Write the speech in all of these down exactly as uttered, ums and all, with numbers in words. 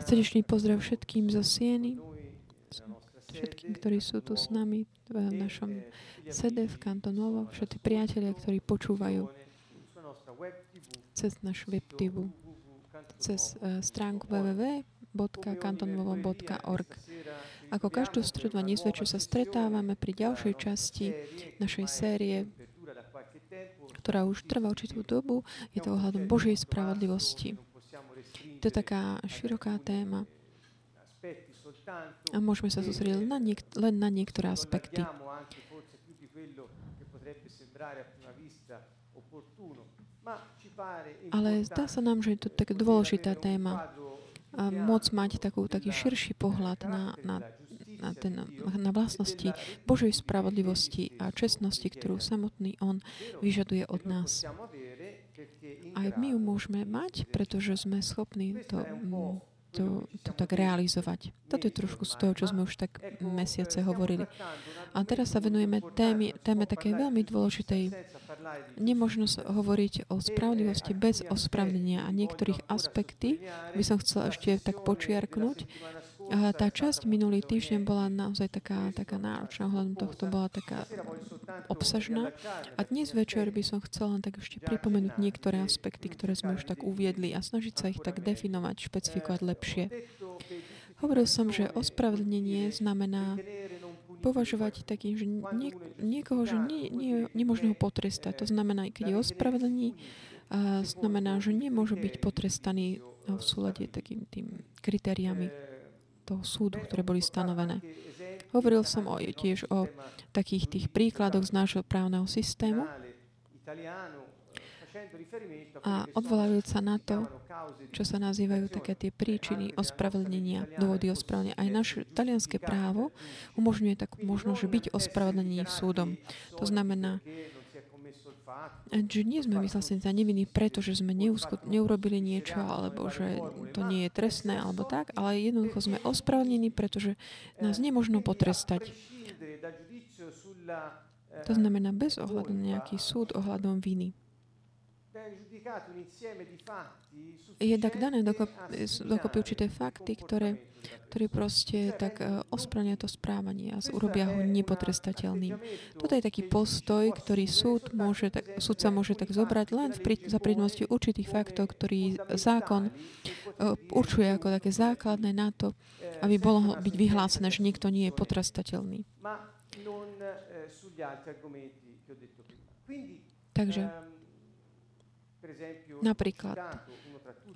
Srdečný pozdrav všetkým zo Sieny, všetkým, ktorí sú tu s nami v našom sede v Canto Nuovo, všetci priatelia, ktorí počúvajú cez našu web té vé, cez stránku w w w bodka cantonuovo bodka org. Ako každú stredu a nezvečer sa stretávame pri ďalšej časti našej série, ktorá už trvá určitú dobu, je to ohľadom Božej spravodlivosti. To je taká široká téma a môžeme sa sústrediť len na, niek- len na niektoré aspekty. Ale zdá sa nám, že je to tak dôležitá téma a môcť mať takú, taký širší pohľad na, na Na, ten, na vlastnosti Božej spravodlivosti a čestnosti, ktorú samotný On vyžaduje od nás. Aj my ju môžeme mať, pretože sme schopní to, to, to tak realizovať. Toto je trošku z toho, čo sme už tak mesiace hovorili. A teraz sa venujeme téme, téme také veľmi dôležitej. Nemožno hovoriť o spravodlivosti bez ospravedlnenia a niektorých aspekty by som chcela ešte tak počiarknúť. A tá časť minulý týždeň bola naozaj taká, taká náročná, ohľadom tohto bola taká obsažná. A dnes večer by som chcela tak ešte pripomenúť niektoré aspekty, ktoré sme už tak uviedli a snažiť sa ich tak definovať, špecifikovať lepšie. Hovoril som, že ospravedlnenie znamená považovať takým, že nie, niekoho, že nie, nie, nemožno ho potrestať. To znamená, keď je ospravedlnený, znamená, že nemôže byť potrestaný v súlade takým tým kritériami toho súdu, ktoré boli stanovené. Hovoril som o, tiež o takých tých príkladoch z nášho právneho systému a odvolávajúc sa na to, čo sa nazývajú také tie príčiny ospravedlnenia, dôvody ospravedlnenia. Aj naše talianské právo umožňuje takú možnosť byť ospravedlnený súdom. To znamená, že nie sme vyhlásení za nevinní, pretože sme neusko- neurobili niečo, alebo že to nie je trestné, alebo tak, ale jednoducho sme ospravedlnení, pretože nás nemožno potrestať. To znamená bez ohľadu na nejaký súd, ohľadom viny. Je tak dané dokopy určité fakty, ktoré, ktoré proste tak ospravnia to správanie a urobia ho nepotrestateľným. Toto je taký postoj, ktorý súd môže, tak, súd sa môže tak zobrať len v prí, za prítomnosti určitých faktov, ktorý zákon určuje ako také základné na to, aby bolo byť vyhlásené, že niekto nie je potrestateľný. Takže napríklad,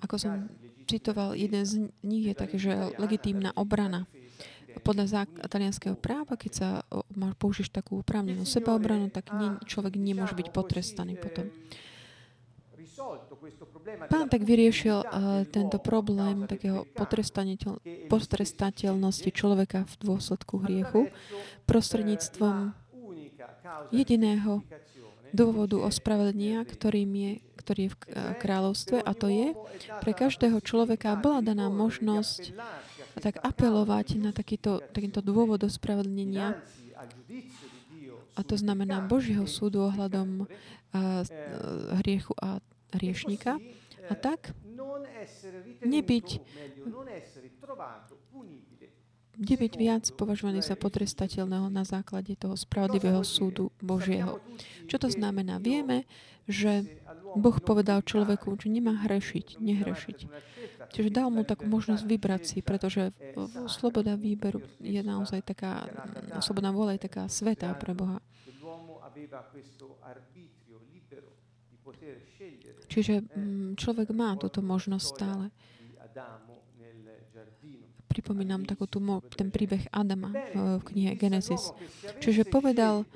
ako som citoval, jeden z nich je taký, že legitímna obrana. Podľa talianského práva, keď sa použiješ takú oprávnenú sebaobranu, tak nie, človek nemôže byť potrestaný potom. Pán tak vyriešil uh, tento problém takého potrestateľ, potrestateľnosti človeka v dôsledku hriechu prostredníctvom jediného dôvodu ospravedlnenia, ktorým je, ktorý je v kráľovstve, a to je, pre každého človeka bola daná možnosť tak apelovať na takýto, takýmto dôvod ospravedlnenia, a to znamená Božieho súdu ohľadom a, hriechu a hriešnika, a tak nebyť deviť viac považovaný za potrestateľného na základe toho spravodlivého súdu Božieho. Čo to znamená? Vieme, že Boh povedal človeku, že nemá hrešiť, nehrešiť. Čiže dal mu takú možnosť vybrať si, pretože sloboda výberu je naozaj taká, slobodná vôľa je taká svätá pre Boha. Čiže človek má túto možnosť stále. Pripomínam takú tú, ten príbeh Adama v knihe Genesis. Čiže povedal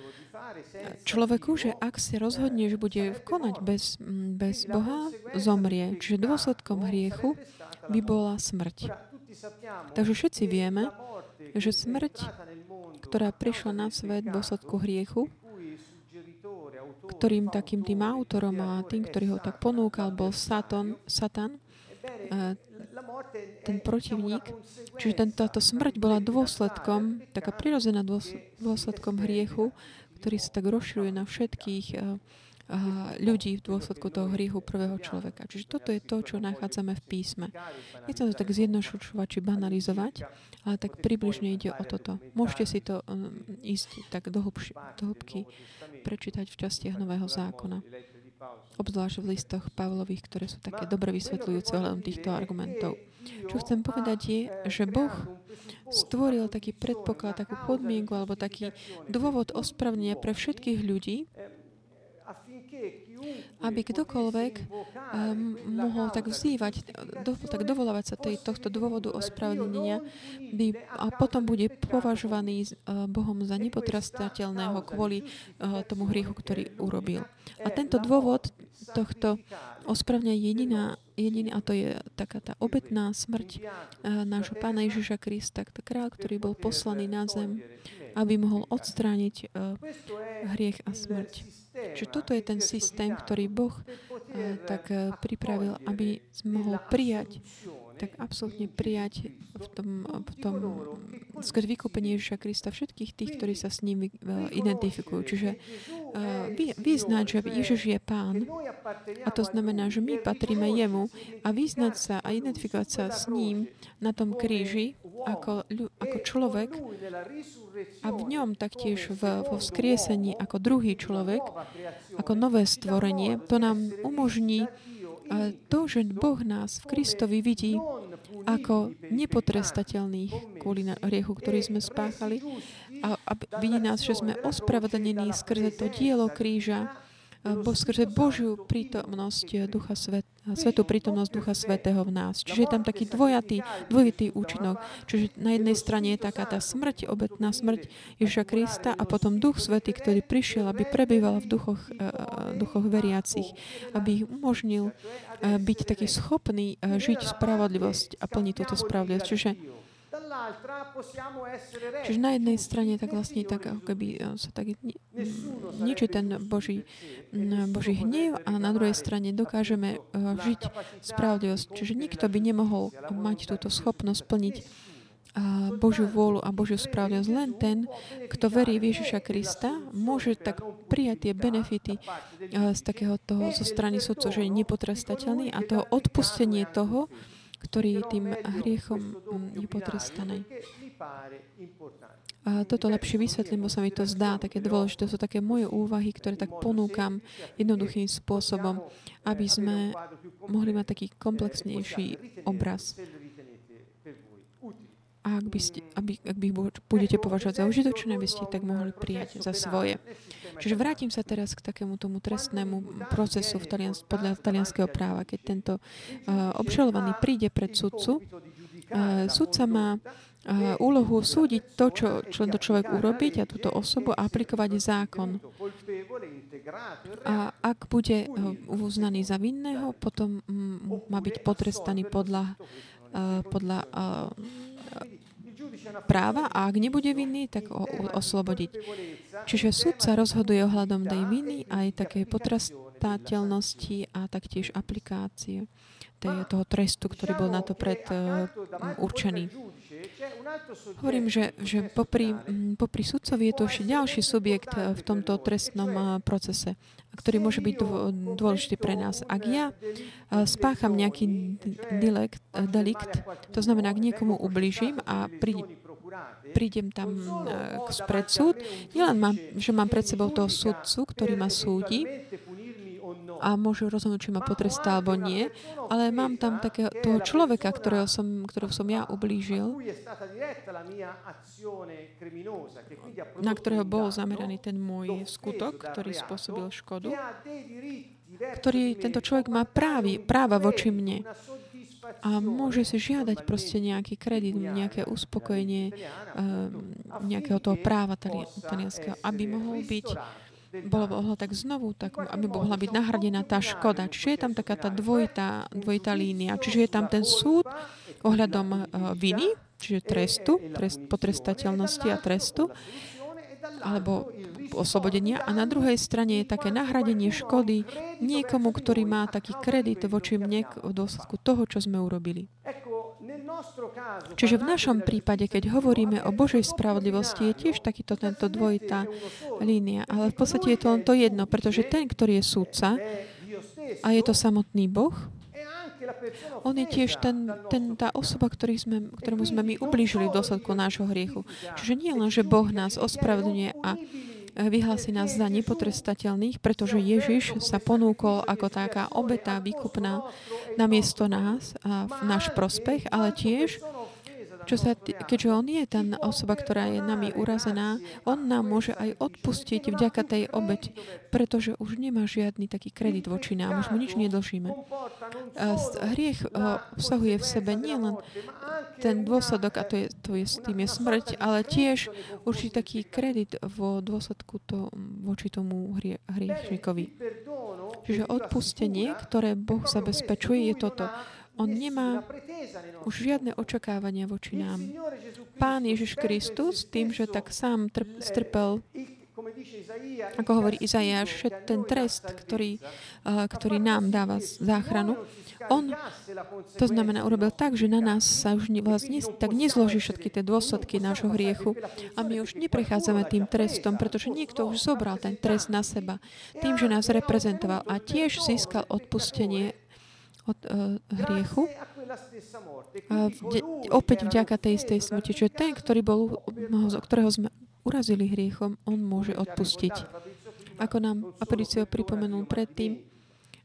človeku, že ak si rozhodne, že bude konať bez, bez Boha, zomrie. Čiže dôsledkom hriechu by bola smrť. Takže všetci vieme, že smrť, ktorá prišla na svet v dôsledku hriechu, ktorým takým tým autorom a tým, ktorý ho tak ponúkal, bol Satan, Satan ten protivník, čiže ten, táto smrť bola dôsledkom, taká prirodzená dôsledkom hriechu, ktorý sa tak rozširuje na všetkých ľudí v dôsledku toho hriechu prvého človeka. Čiže toto je to, čo nachádzame v písme. Nechcem to tak zjednodušovať či banalizovať, ale tak približne ide o toto. Môžete si to um, ísť tak do hĺbky prečítať v častiach Nového zákona. Obzvlášť v listoch Pavlových, ktoré sú také dobre vysvetľujúce ohľadom týchto argumentov. Čo chcem povedať je, že Boh stvoril taký predpoklad, takú podmienku alebo taký dôvod ospravedlnenia pre všetkých ľudí, aby kdokoľvek um, mohol tak vzývať, do, tak dovolávať sa tej, tohto dôvodu ospravedlnenia by, a potom bude považovaný uh, Bohom za nepotrastateľného kvôli uh, tomu hriechu, ktorý urobil. A tento dôvod tohto ospravedlnenia jediná, jediný, a to je taká tá obetná smrť uh, nášho Pána Ježiša Krista, kráľ, ktorý bol poslaný na zem, aby mohol odstrániť uh, hriech a smrť. Čiže toto je ten systém, ktorý Boh eh, tak eh, pripravil, aby mohol prijať, tak absolútne prijať v tom, v tom skrz vykúpenie Ježiša Krista všetkých tých, ktorí sa s ním eh, identifikujú. Čiže eh, vyznať, že Ježiš je Pán, a to znamená, že my patríme jemu, a vyznať sa a identifikovať sa s ním na tom kríži ako, ako človek a v ňom taktiež v, vo vzkriesení ako druhý človek, ako nové stvorenie, to nám umožní to, že Boh nás v Kristovi vidí ako nepotrestateľných kvôli hriechu, ktorý sme spáchali, a, a vidí nás, že sme ospravedlnení skrze to dielo kríža, skrze Božiu prítomnosť Ducha Svätého, svätú prítomnosť Ducha Svätého v nás. Čiže je tam taký dvojatý, dvojitý účinok. Čiže na jednej strane je taká tá smrť, obetná smrť Ježiša Krista a potom Duch Svätý, ktorý prišiel, aby prebýval v duchoch, duchoch veriacich, aby ich umožnil byť taký schopný žiť spravodlivosť a plniť túto spravodlivosť. Čiže Čiže na jednej strane tak vlastne tak, ako keby sa tak ničí ten Boží, Boží hnev, a na druhej strane dokážeme žiť spravodlivosť. Čiže nikto by nemohol mať túto schopnosť plniť Božiu vôľu a Božiu spravodlivosť. Len ten, kto verí v Ježiša Krista, môže tak prijať tie benefity z takého toho zo strany sudcu, že je nepotrestateľný, a toho odpustenie toho, ktorý tým hriechom je potrestaný. A toto lepšie vysvetlím, bo sa mi to zdá také dôležité. To sú také moje úvahy, ktoré tak ponúkam jednoduchým spôsobom, aby sme mohli mať taký komplexnejší obraz. A ak by, ste, aby, ak by budete považovať za užitočné, aby ste tak mohli prijať za svoje. Čiže vrátim sa teraz k takému tomu trestnému procesu v talians, podľa talianského práva. Keď tento uh, obžalovaný príde pred sudcu, uh, sudca má uh, úlohu súdiť to, čo tento človek urobiť a túto osobu, a aplikovať zákon. A ak bude uh, uznaný za vinného, potom um, má byť potrestaný podľa uh, podľa uh, práva, a ak nebude vinný, tak ho oslobodiť. Čiže sudca rozhoduje ohľadom tej viny aj takej potrestateľnosti a taktiež aplikácie toho trestu, ktorý bol na to pred uh, určený. Hovorím, že, že popri, popri sudcovi je to ešte ďalší subjekt v tomto trestnom procese, ktorý môže byť dôležitý pre nás. Ak ja spácham nejaký delikt, delikt, to znamená, ak niekomu ublížim a príde prídem tam k pred súd, nielen mám, že mám pred sebou toho sudcu, ktorý ma súdi a môžu rozhodnúť, či ma potrestá alebo nie, ale mám tam takého toho človeka, ktorého som, ktorého som ja ublížil, na ktorého bol zameraný ten môj skutok, ktorý spôsobil škodu, ktorý tento človek má právi, práva voči mne. A môže si žiadať proste nejaký kredit, nejaké uspokojenie nejakého toho práva talianského, aby mohol byť bolo mohla tak znovu, tak, aby mohla byť nahradená tá škoda. Čiže je tam taká tá dvojitá, dvojitá línia. Čiže je tam ten súd ohľadom uh, viny, čiže trestu, trest, potrestateľnosti a trestu, alebo oslobodenia. A na druhej strane je také nahradenie škody niekomu, ktorý má taký kredit voči mne v dôsledku toho, čo sme urobili. Čiže v našom prípade, keď hovoríme o Božej spravodlivosti, je tiež takýto tento dvojitá línia. Ale v podstate je to len to jedno, pretože ten, ktorý je súdca, a je to samotný Boh, on je tiež ten, ten, tá osoba, ktorý sme, ktorému sme my ublížili v dôsledku nášho hriechu. Čiže nie len, že Boh nás ospravedlňuje a vyhlási nás za nepotrestateľných, pretože Ježiš sa ponúkol ako taká obeta výkupná namiesto nás a v náš prospech, ale tiež, čo sa, keďže on je tá osoba, ktorá je nami urazená, on nám môže aj odpustiť vďaka tej obeti, pretože už nemá žiadny taký kredit voči nám, už mu nič nedlžíme. Hriech obsahuje v sebe nielen ten dôsledok, a to je, to je, tým je smrť, ale tiež určitý taký kredit vo dôsledku to, voči tomu hrie, hriešníkovi. Čiže odpustenie, ktoré Boh zabezpečuje, je toto. On nemá už žiadne očakávania voči nám. Pán Ježiš Kristus, tým, že tak sám trp- strpel, ako hovorí Izaiáš, ten trest, ktorý, ktorý nám dáva záchranu, on to znamená urobil tak, že na nás sa už vlastne tak nezloží všetky tie dôsledky nášho hriechu a my už neprechádzame tým trestom, pretože niekto už zobral ten trest na seba, tým, že nás reprezentoval a tiež získal odpustenie od uh, hriechu. A vde, opäť vďaka tej istej smrti. Čiže ten, ktorý bol, ktorého sme urazili hriechom, on môže odpustiť. Ako nám Apodicio pripomenul predtým,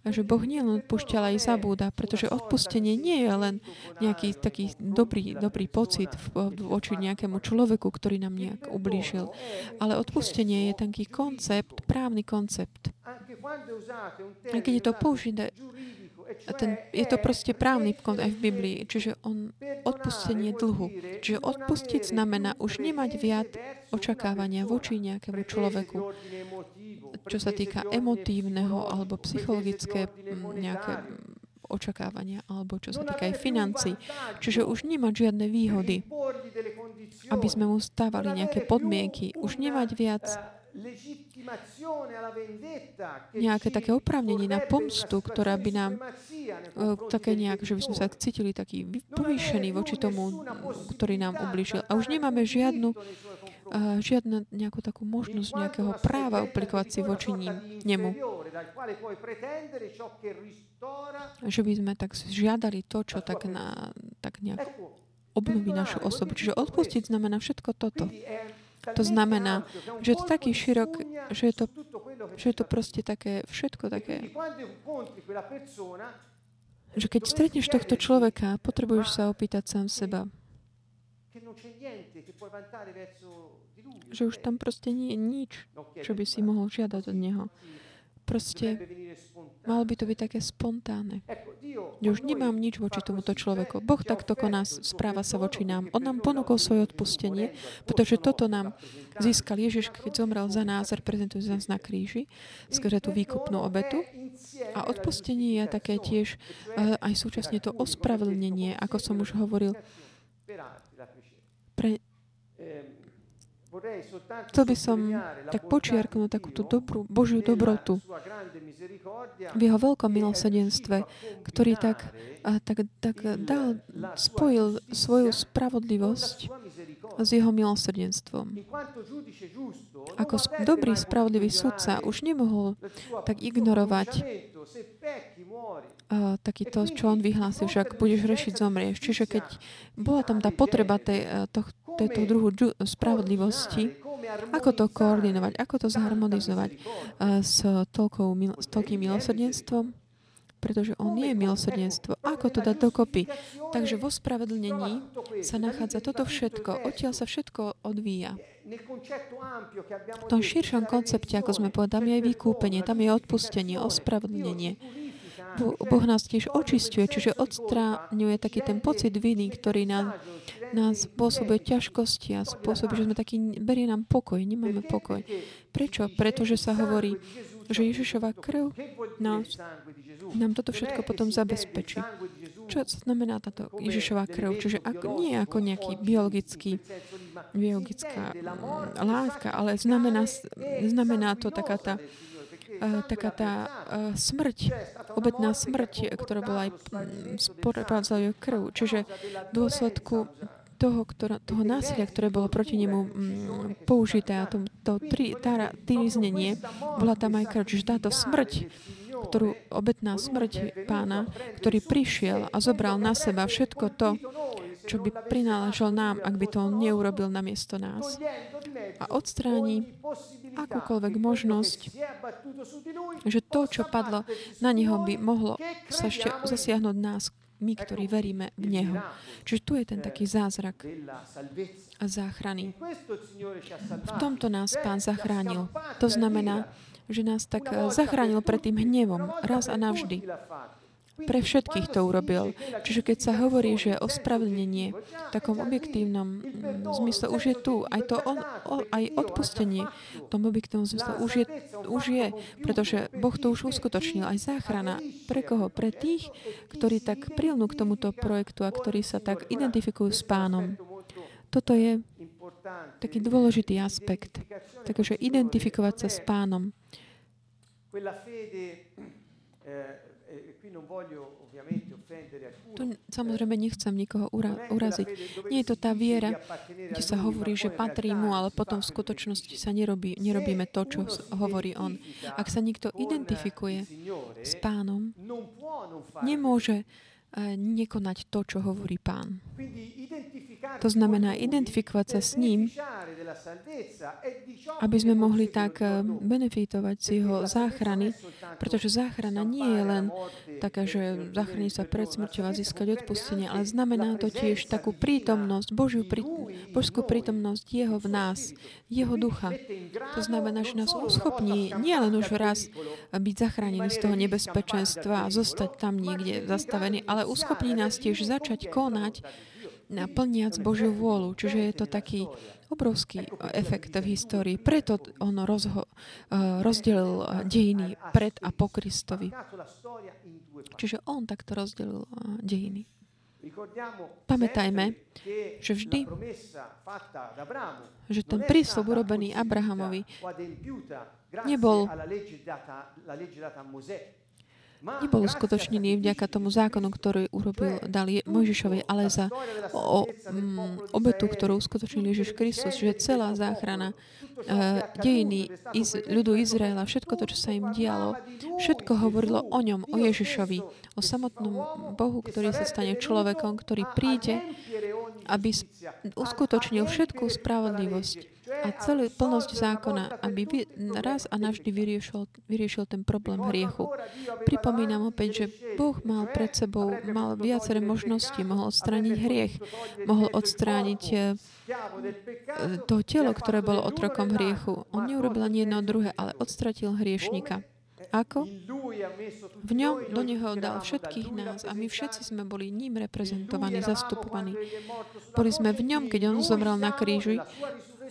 že Boh nielen odpúšťal, aj zabúda, pretože odpustenie nie je len nejaký taký dobrý, dobrý pocit voči nejakému človeku, ktorý nám nejak ublížil. Ale odpustenie je taký koncept, právny koncept. A keď je to použité, Ten, je to proste právny koncept aj v Biblii, čiže on odpustenie dlhu. Čiže odpustiť znamená už nemať viac očakávania voči nejakému človeku, čo sa týka emotívneho alebo psychologické nejaké očakávania, alebo čo sa týka aj financí. Čiže už nemať žiadne výhody, aby sme mu stávali nejaké podmienky. Už nemať viac nejaké také oprávnenie na pomstu, ktorá by nám také nejak, že by sme sa cítili taký povýšený voči tomu, ktorý nám ublížil. A už nemáme žiadnu, žiadnu nejakú takú možnosť nejakého práva aplikovať si voči ním, nemu. Že by sme tak žiadali to, čo tak, na, tak nejak obnoví našu osobu. Čiže odpustiť znamená všetko toto. To znamená, že je to taký širok, že je to, že je to proste také, všetko také, že keď stretneš tohto človeka, potrebuješ sa opýtať sám seba, že už tam proste nie je nič, čo by si mohol žiadať od neho. Proste malo by to byť také spontánne. Ja už nemám nič voči tomuto človeku. Boh takto koná, správa sa voči nám. On nám ponúkol svoje odpustenie, pretože toto nám získal Ježiš, keď zomrel za nás, reprezentuje nás na kríži, skrze tú výkupnú obetu. A odpustenie je také tiež aj súčasne to ospravedlnenie, ako som už hovoril, pre... Chcel by som tak počiarknúť takúto dobrú, Božiu dobrotu v jeho veľkom milosrdenstve, ktorý tak, tak, tak dal, spojil svoju spravodlivosť s jeho milosrdenstvom. Ako dobrý, spravodlivý sudca už nemohol tak ignorovať Uh, takýto, čo on vyhlásil, že ak budeš hrešiť, zomrieš. Čiže keď bola tam tá potreba tej, to, tejto druhu džu, spravodlivosti, ako to koordinovať, ako to zharmonizovať uh, s, mil, s toľkým milosrdenstvom, pretože on je milosrdenstvo. Ako to dať dokopy? Takže vo spravedlnení sa nachádza toto všetko. Odtiaľ sa všetko odvíja. V tom širšom koncepte, ako sme povedali, je vykúpenie, tam je odpustenie, ospravedlnenie. Boh nás tiež očisťuje, čiže odstráňuje taký ten pocit viny, ktorý nám, nás spôsobuje ťažkosti a spôsobuje, že sme takí, berie nám pokoj, nemáme pokoj. Prečo? Pretože sa hovorí, že Ježišova krv nás, nám toto všetko potom zabezpečí. Čo znamená táto Ježišova krv? Čiže ako, nie ako nejaký biologický, biologická látka, ale znamená, znamená to taká tá taká tá smrť, obetná smrť, ktorá bola aj spravdila krv. Čiže v dôsledku toho, ktorá, toho násilia, ktoré bolo proti nemu m, použité a to, to tri, tá, tým znenie, bola tam aj krv. Čiže táto smrť, ktorú obetná smrť Pána, ktorý prišiel a zobral na seba všetko to, čo by prináležal nám, ak by to on neurobil namiesto nás. A odstráni akúkoľvek možnosť, že to, čo padlo na neho, by mohlo sa ešte zasiahnuť nás, my, ktorí veríme v Neho. Čiže tu je ten taký zázrak a záchrany. V tomto nás Pán zachránil. To znamená, že nás tak zachránil pred tým hnevom raz a navždy. Pre všetkých to urobil. Čiže keď sa hovorí, že ospravedlnenie v takom objektívnom zmysle už je tu, aj to on, aj odpustenie v tom objektívnom zmysle už je, už je, pretože Boh to už uskutočnil. Aj záchrana. Pre koho? Pre tých, ktorí tak prilnú k tomuto projektu a ktorí sa tak identifikujú s Pánom. Toto je taký dôležitý aspekt. Takže identifikovať sa s Pánom. Tu samozrejme nechcem nikoho ura- uraziť. Nie je to tá viera, kde sa hovorí, že patrí mu, ale potom v skutočnosti sa nerobí, nerobíme to, čo hovorí on. Ak sa niekto identifikuje s Pánom, nemôže nekonať to, čo hovorí Pán. To znamená identifikovať sa s ním, aby sme mohli tak benefitovať z jeho záchrany, pretože záchrana nie je len taká, že zachraniť sa pred smrťou a získať odpustenie, ale znamená to tiež takú prítomnosť, Božiu prí, božskú prítomnosť jeho v nás, jeho ducha. To znamená, že nás uschopní nie len už raz byť zachránení z toho nebezpečenstva a zostať tam niekde zastavený, ale uschopní nás tiež začať konať naplniac Božiu vôľu. Čiže je to taký obrovský efekt v histórii. Preto on rozho- rozdelil dejiny pred a po Kristovi. Čiže on takto rozdelil dejiny. Pamätajme, že vždy, že ten prísľub urobený Abrahamovi nebol nebol uskutočnený vďaka tomu zákonu, ktorý urobil, dal Mojžišovi, ale za o, o, obetu, ktorú uskutočnil Ježiš Kristus, že celá záchrana uh, dejiny iz, ľudu Izraela, všetko to, čo sa im dialo, všetko hovorilo o ňom, o Ježišovi, o samotnom Bohu, ktorý sa stane človekom, ktorý príde, aby uskutočnil všetkú spravodlivosť a celú plnosť zákona, aby vy, raz a navždy vyriešil, vyriešil ten problém hriechu. Pripomínam opäť, že Boh mal pred sebou mal viaceré možnosti. Mohol odstrániť hriech, mohol odstrániť to telo, ktoré bolo otrokom hriechu. On neurobil ani jedno druhé, ale odstratil hriešnika. Ako? V ňom do neho dal všetkých nás a my všetci sme boli ním reprezentovaní, zastupovaní. Boli sme v ňom, keď on zomrel na kríži,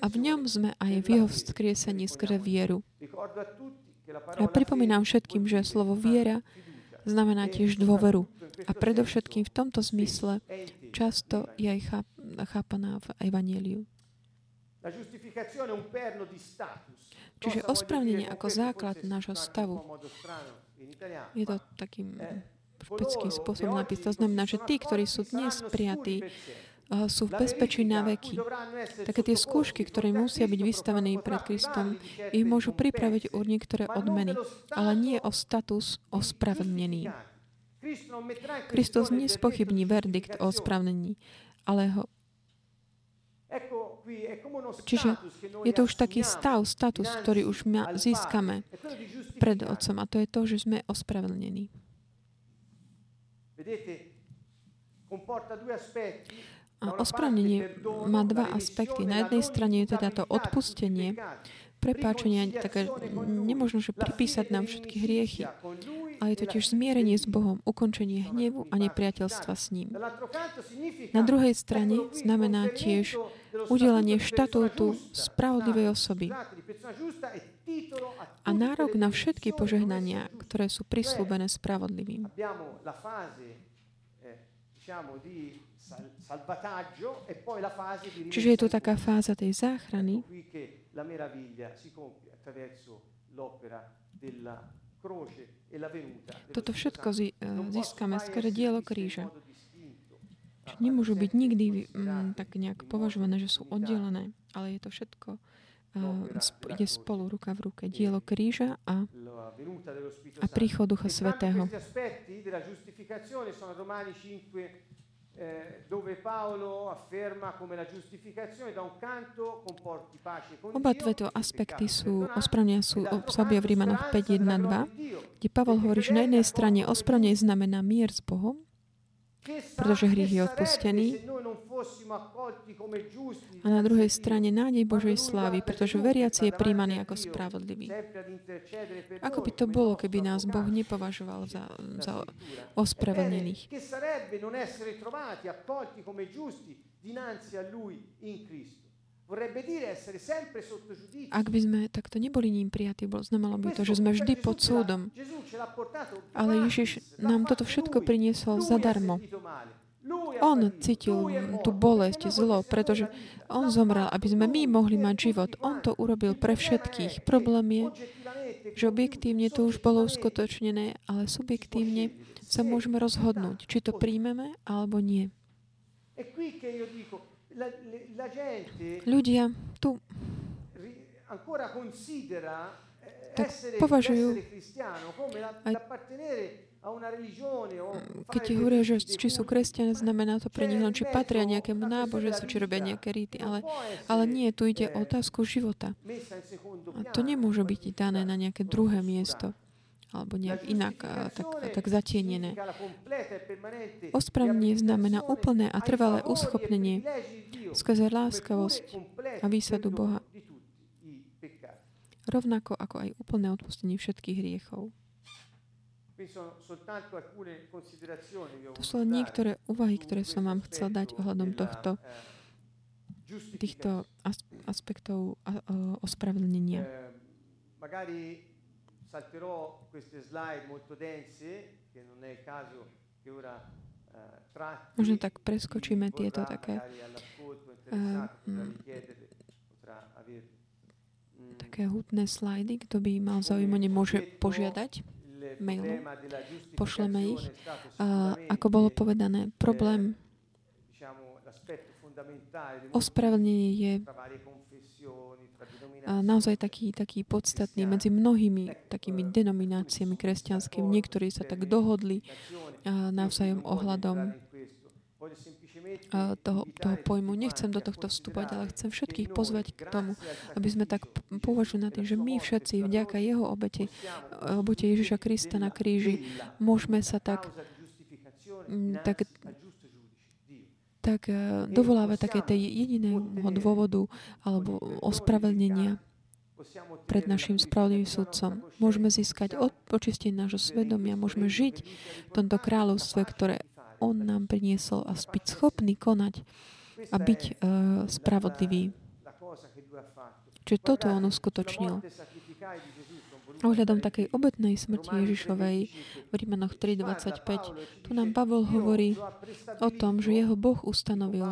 a v ňom sme aj v jeho vzkriesení skrze vieru. Ja pripomínam všetkým, že slovo viera znamená tiež dôveru. A predovšetkým v tomto zmysle často je aj chápaná v Evanjeliu. Čiže ospravnenie ako základ nášho stavu. Je to takým špecickým spôsobom napísané. To znamená, že tí, ktorí sú dnes prijatí, sú v bezpečí na veky. Také tie skúšky, ktoré musia byť vystavené pred Kristom, ich môžu pripraviť o niektoré odmeny, ale nie o status ospravedlnení. Kristus nespochybní verdikt o ospravedlnení, ale ho... Čiže je to už taký stav, status, ktorý už získame pred Otcom, a to je to, že sme ospravedlnení. A ospravedlnenie má dva aspekty. Na jednej strane je teda to odpustenie, prepáčenie, také nemožno, že pripísať nám všetky hriechy, ale je to tiež zmierenie s Bohom, ukončenie hnevu a nepriateľstva s ním. Na druhej strane znamená tiež udelenie štatútu spravodlivej osoby a nárok na všetky požehnania, ktoré sú prislúbené spravodlivým. Čiže je tu taká fáza tej záchrany, Toto všetko získame skrze dielo kríža. Nemôžu byť nikdy tak nejak považované, že sú oddelené, ale je to všetko ide spolu, ruka v ruke. Dielo kríža a, a príchod Ducha Svätého. Oba tieto aspekty sú ospravne sú obsadia v Rímanoch päť jedna dva, kde Pavol hovorí, že na jednej strane ospravne znamená mier s Bohom, pretože hriech je odpustený, a na druhej strane nádej Božej slávy, pretože veriaci je príjmaný ako spravodlivý. Ako by to bolo, keby nás Boh nepovažoval za, za ospravedlnených? Ak by sme takto neboli ním prijatí, znamenalo by to, že sme vždy pod súdom. Ale Ježiš nám toto všetko priniesol zadarmo. On cítil tú bolesť, zlo, pretože on zomrel, aby sme my mohli mať život. On to urobil pre všetkých. Problém je, že objektívne to už bolo uskutočnené, ale subjektívne sa môžeme rozhodnúť, či to príjmeme, alebo nie. Ľudia tu tak považujú aj keď ti hovoria, že či sú kresťania, znamená to pre nich len, či patria nejakému náboženstvu, či robia nejaké rity, ale, ale nie, tu ide o otázku života. A to nemôže byť dané na nejaké druhé miesto alebo nejak inak tak, tak zatienené. Ospravnenie znamená úplné a trvalé uschopnenie skrze láskavosť a výsadu Boha, rovnako ako aj úplné odpustenie všetkých hriechov. To sú niektoré úvahy, ktoré som vám chcel dať ohľadom tohto, týchto as- aspektov a, a, ospravedlnenia. Salterò queste slide molto dense, che non è il caso che ora tratti. Možno tak preskočíme tieto také uh, m, také hutné slajdy, kto by mal záujem, môže požiadať mailom. Pošleme ich. Uh, ako bolo povedané, problém ospravedlnenie je a naozaj taký, taký podstatný medzi mnohými takými denomináciami kresťanskými. Niektorí sa tak dohodli navzájom ohľadom toho, toho pojmu. Nechcem do tohto vstúpať, ale chcem všetkých pozvať k tomu, aby sme tak považili na tým, že my všetci vďaka jeho obete, obete Ježiša Krista na kríži, môžeme sa tak tak tak dovolávať také tej jediného dôvodu alebo ospravedlnenia pred našim spravodlivým sudcom. Môžeme získať očistenie nášho svedomia, môžeme žiť v tomto kráľovstve, ktoré on nám priniesol, a byť schopný konať a byť uh, spravodlivý. Čiže toto on uskutočnil. Ohľadom takej obetnej smrti Ježišovej v Rímanoch tri dvadsaťpäť, tu nám Pavol hovorí o tom, že jeho Boh ustanovil.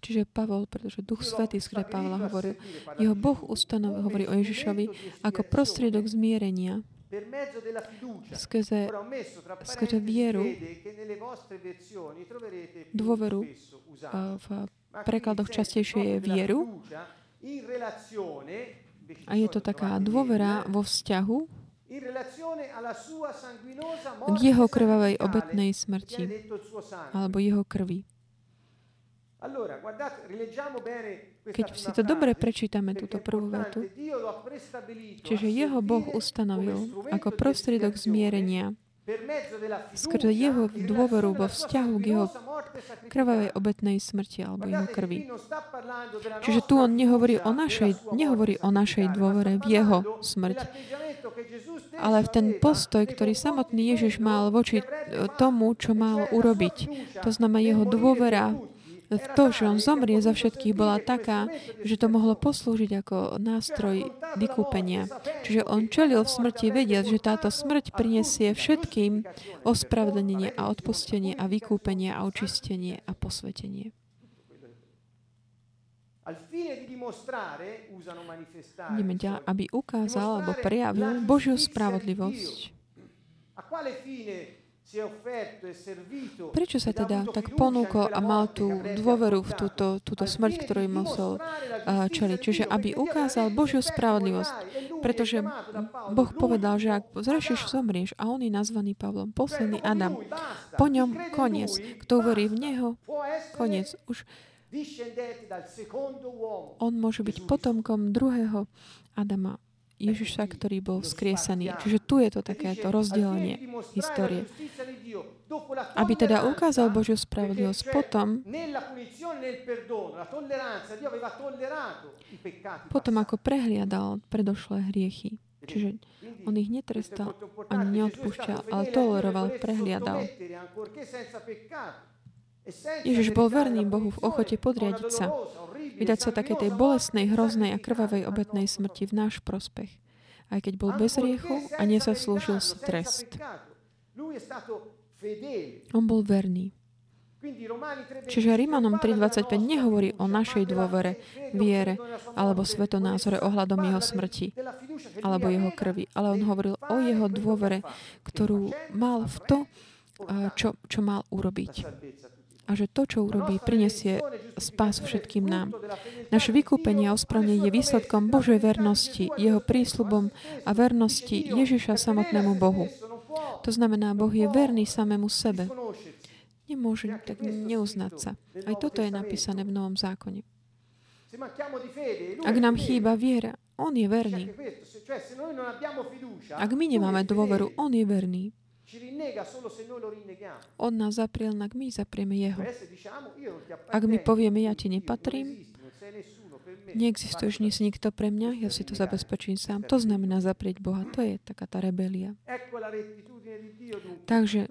Čiže Pavol, pretože Duch Svätý skrze Pavla hovoril, jeho Boh ustanovil, hovorí o Ježišovi, ako prostriedok zmierenia skrze, skrze vieru, dôveru, v prekladoch častejšie je vieru, a je to taká dôvera vo vzťahu k jeho krvavej obetnej smrti alebo jeho krvi. Keď si to dobre prečítame, túto prvú vetu, čiže jeho Boh ustanovil ako prostriedok zmierenia skrze jeho dôveru vo vzťahu k jeho krvavej obetnej smrti alebo jeho krvi. Čiže tu on nehovorí o našej, nehovorí o našej dôvere v jeho smrť, ale v ten postoj, ktorý samotný Ježiš mal voči tomu, čo mal urobiť. To znamená, jeho dôvera v to, že on zomrie za všetkých, bola taká, že to mohlo poslúžiť ako nástroj vykúpenia. Čiže on čelil v smrti vediac, že táto smrť prinesie všetkým ospravedlnenie a odpustenie a vykúpenie a očistenie a posvetenie. Ideme ďalej, aby ukázal alebo prejavil Božiu spravodlivosť. Prečo sa teda tak ponúkol a mal tú dôveru v túto, túto smrť, ktorú musel čeliť? Čiže aby ukázal Božiu spravodlivosť. Pretože Boh povedal, že ak zrešíš, zomrieš. A on je nazvaný Pavlom posledný Adam. Po ňom koniec. Kto verí v neho, koniec. Už on môže byť potomkom druhého Adama. Ježiša, ktorý bol vzkriesaný. Čiže tu je to takéto rozdelenie histórie. Aby teda ukázal Božiu spravodlivosť potom, potom ako prehliadal predošlé hriechy. Čiže on ich netrestal ani neodpúšťal, ale toleroval, prehliadal. Ježiš bol verný Bohu v ochote podriadiť sa, vydať sa také tej bolestnej, hroznej a krvavej obetnej smrti v náš prospech, aj keď bol bez riechu a nezaslúžil si trest. On bol verný. Čiže Rimanom tri dvadsaťpäť nehovorí o našej dôvere, viere alebo svetonázore ohľadom jeho smrti alebo jeho krvi, ale on hovoril o jeho dôvere, ktorú mal v to, čo, čo mal urobiť. A že to, čo urobí, prinesie spásu všetkým nám. Naše vykúpenie a ospravnenie je výsledkom Božej vernosti, jeho prísľubom a vernosti Ježiša samotnému Bohu. To znamená, Boh je verný samému sebe. Nemôže tak neuznať sa. Aj toto je napísané v Novom zákone. Ak nám chýba viera, on je verný. Ak my nemáme dôveru, on je verný. On nás zapriel, ak my zaprieme jeho. Ak my povieme, ja ti nepatrím, neexistuješ, nie si nikto pre mňa, ja si to zabezpečím sám. To znamená zaprieť Boha. To je taká tá rebelia. Takže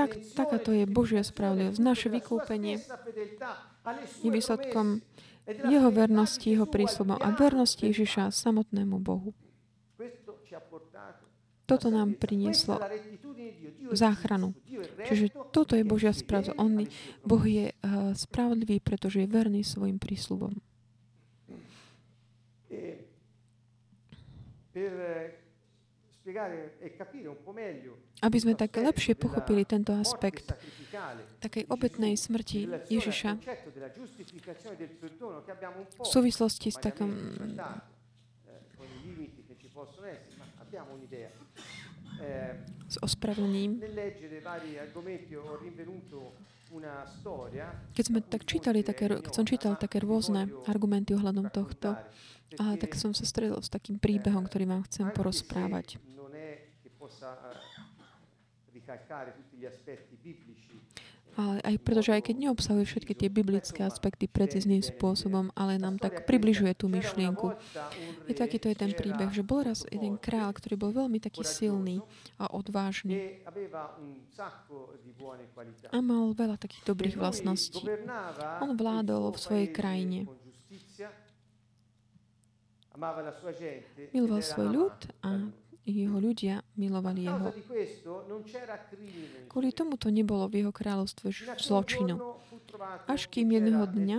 tak, takáto je Božia spravodlivosť. Naše vykúpenie je výsledkom jeho vernosti, jeho prísľubom a vernosti Ježiša samotnému Bohu. Toto nám prinieslo záchranu. Čiže toto je Božia spravodlivosť. On, Boh je uh, spravodlivý, pretože je verný svojim prísľubom. Aby sme tak lepšie pochopili tento aspekt takej obetnej smrti Ježiša v súvislosti s takým s ospravedlnením. Keď sme tak čítali také, keď som čítal také rôzne argumenty ohľadom tohto, a tak som sa stretol s takým príbehom, ktorý vám chcem porozprávať. Ale aj pretože aj keď neobsahuje všetky tie biblické aspekty precízným spôsobom, ale nám tak približuje tú myšlienku. Je takýto je ten príbeh, že bol raz jeden kráľ, ktorý bol veľmi taký silný a odvážny a mal veľa takých dobrých vlastností. On vládol v svojej krajine. Miloval svoj ľud a jeho ľudia milovali jeho. Kvôli tomu to nebolo v jeho kráľovstve zločinu. Až kým jedného dňa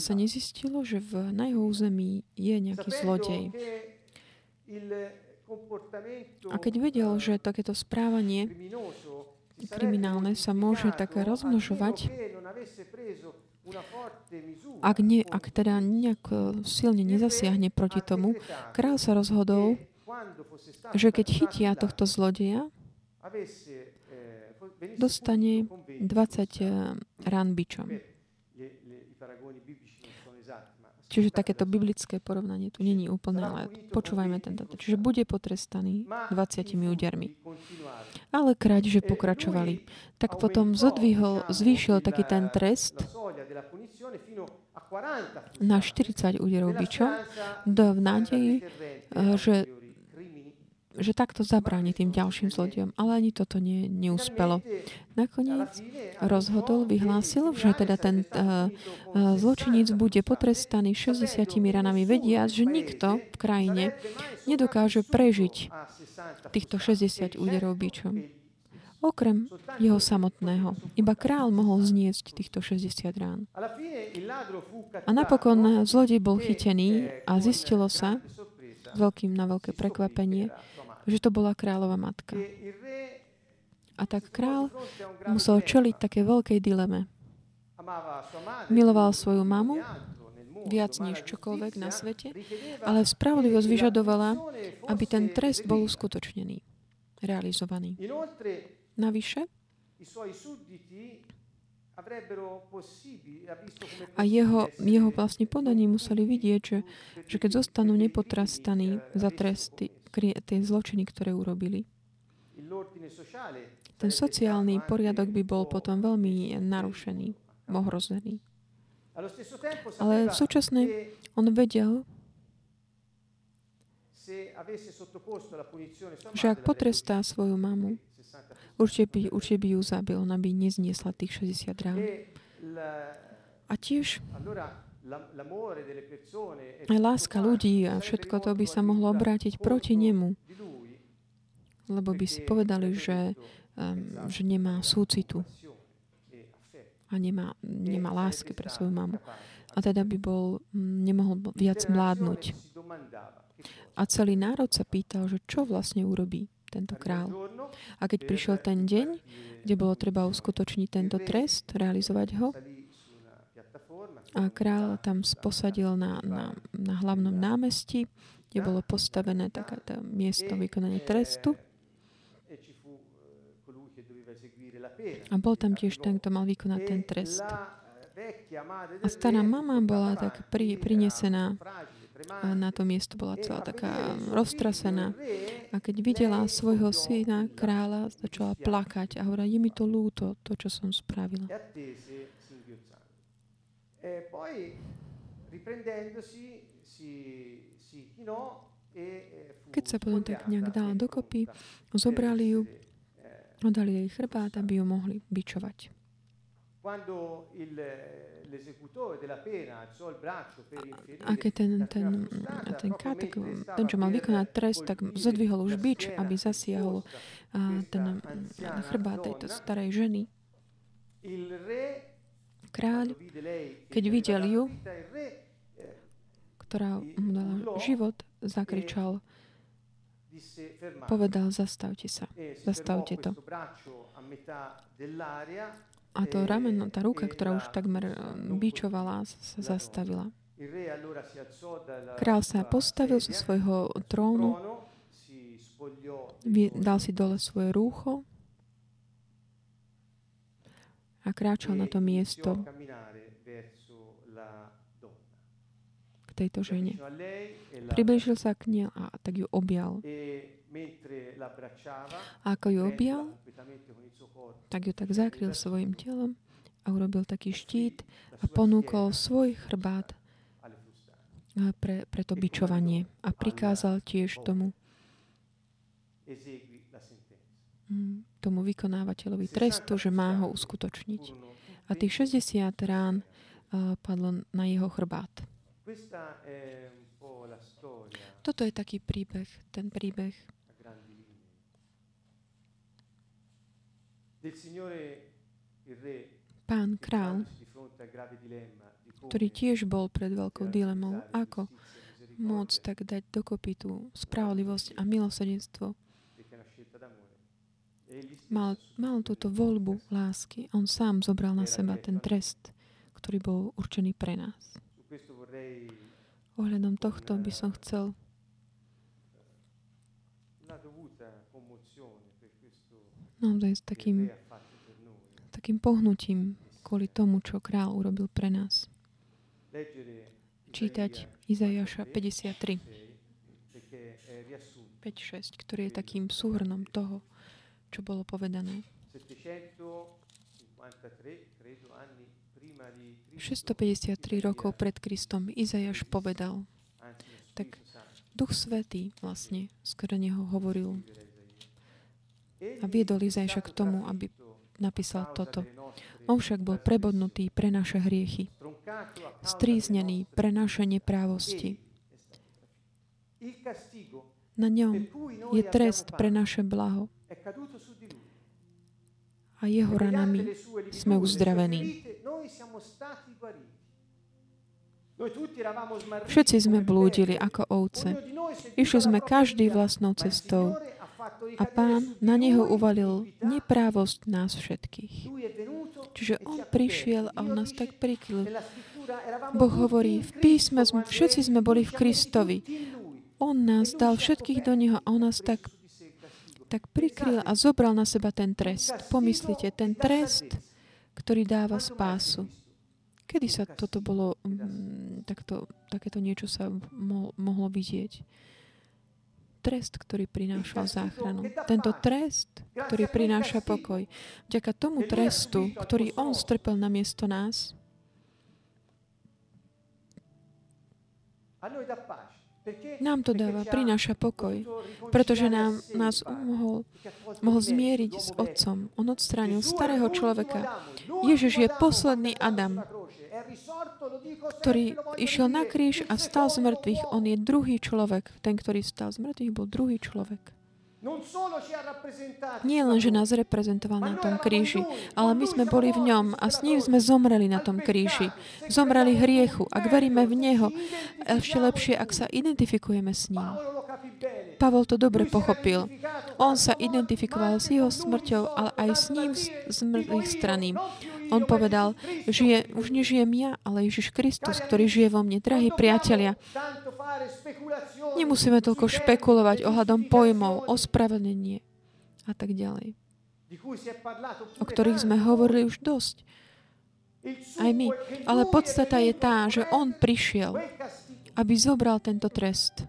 sa nezistilo, že v, na jeho území je nejaký zlodej. A keď vedel, že takéto správanie kriminálne sa môže tak rozmnožovať, ak, ne, ak teda nejak silne nezasiahne proti tomu, kráľ sa rozhodol, že keď chytia tohto zlodeja, dostane dvadsať rán bičom. Čiže takéto biblické porovnanie tu není úplné, ale počúvajme tento. Čiže bude potrestaný dvadsiatimi údermi. Ale kráľ, že pokračovali. Tak potom zodvihol, zvýšil taký ten trest na štyridsať úderov bičom do v nádeji, že, že takto zabráni tým ďalším zlodejom. Ale ani toto ne, neúspelo. Nakoniec rozhodol, vyhlásil, že teda ten uh, uh, zločinec bude potrestaný šesťdesiatimi ranami, vediac, že nikto v krajine nedokáže prežiť týchto šesťdesiat úderov bičom. okrem jeho samotného. Iba král mohol zniesť týchto šesťdesiat rán. A napokon zlodej bol chytený a zistilo sa, s veľkým na veľké prekvapenie, že to bola kráľova matka. A tak král musel čeliť také veľkej dileme. Miloval svoju mamu viac než čokoľvek na svete, ale spravodlivosť vyžadovala, aby ten trest bol uskutočnený, realizovaný. Navyše, a jeho, jeho vlastne podaní museli vidieť, že, že keď zostanú nepotrastaní za tresty, tie zločiny, ktoré urobili, ten sociálny poriadok by bol potom veľmi narušený, ohrozený. Ale v súčasnej on vedel, že ak potrestá svoju mamu, určite by, určite by ju zabil, ona by nezniesla tých šesťdesiat rán. A tiež láska ľudí a všetko to by sa mohlo obrátiť proti nemu, lebo by si povedali, že, že nemá súcitu a nemá, nemá lásky pre svoju mamu. A teda by bol, nemohol viac mládnuť. A celý národ sa pýtal, že čo vlastne urobí tento kráľ. A keď prišiel ten deň, kde bolo treba uskutočniť tento trest, realizovať ho, a kráľ tam posadil na, na, na hlavnom námestí, kde bolo postavené takéto miesto vykonania trestu. A bol tam tiež ten, kto mal vykonať ten trest. A stará mama bola tak pri, prinesená a na to miesto, bola celá taká roztrasená. A keď videla svojho syna, kráľa, začala plakať a hovorila, je mi to ľúto, to, čo som spravila. Keď sa potom tak nejak dala dokopy, zobrali ju, odali jej chrbát, aby ju mohli bičovať. A keď ten, ten, ten, kátek, ten, čo mal vykonať trest, tak zodvihol už bič, aby zasiahol ten chrbát tejto starej ženy. Kráľ, keď videl ju, ktorá mu dala život, zakričal, povedal, zastavte sa, zastavte to. A to rameno, tá ruka, ktorá už takmer bičovala, sa zastavila. Král sa postavil zo svojho trónu, dal si dole svoje rúcho a kráčal na to miesto tejto žene. Priblížil sa k nej a tak ju objal. A ako ju objal, tak ju tak zakryl svojim telom a urobil taký štít a ponúkol svoj chrbát pre, pre to bičovanie a prikázal tiež tomu tomu vykonávateľovi trestu, že má ho uskutočniť. A tých šesťdesiat rán padlo na jeho chrbát. Toto je taký príbeh, ten príbeh Pán král, ktorý tiež bol pred veľkou dilemou, ako môcť tak dať dokopy tú spravodlivosť a milosrdenstvo. Mal, mal túto voľbu lásky. On sám zobral na seba ten trest, ktorý bol určený pre nás. Ohľadom tohto by som chcel naozaj s takým, takým pohnutím kvôli tomu, čo král urobil pre nás. Čítať Izaiáša päťdesiattri, päť šesť, ktorý je takým súhrnom toho, čo bolo povedané. šesťstopäťdesiattri rokov pred Kristom Izaiáš povedal. Tak Duch Svätý vlastne skoro neho hovoril a viedol Izaiáša k tomu, aby napísal toto. On však bol prebodnutý pre naše hriechy, stríznený pre naše neprávosti. Na ňom je trest pre naše blaho. a jeho ranami sme uzdravení. Všetci sme blúdili ako ovce. Išli sme každý vlastnou cestou a Pán na neho uvalil neprávosť nás všetkých. Čiže on prišiel a on nás tak prikryl. Boh hovorí, v písme sme, všetci sme boli v Kristovi. On nás dal všetkých do neho a on nás tak, tak prikryl a zobral na seba ten trest. Pomyslite, ten trest, ktorý dáva spásu. Kedy sa toto bolo, takto, takéto niečo sa mo- mohlo vidieť? Trest, ktorý prinášal záchranu. Tento trest, ktorý prináša pokoj. Vďaka tomu trestu, ktorý on strpel namiesto nás, nám to dáva, prináša pokoj, pretože nám, nás mohol, mohol zmieriť s Otcom. On odstránil starého človeka. Ježiš je posledný Adam, ktorý išiel na kríž a stal z mŕtvych. On je druhý človek. Ten, ktorý stal z mŕtvych, bol druhý človek. Nie len, že nás reprezentoval na tom kríži, ale my sme boli v ňom a s ním sme zomreli na tom kríži. Zomreli hriechu. Ak veríme v Neho, ešte lepšie, ak sa identifikujeme s ním. Pavol to dobre pochopil. On sa identifikoval s jeho smrťou, ale aj s ním zmrtvých straným. On povedal, že už nežijem ja, ale Ježiš Kristus, ktorý žije vo mne. Drahí priatelia, nemusíme toľko špekulovať ohľadom pojmov, ospravedlnenie a tak ďalej, o ktorých sme hovorili už dosť. Aj my. Ale podstata je tá, že on prišiel, aby zobral tento trest,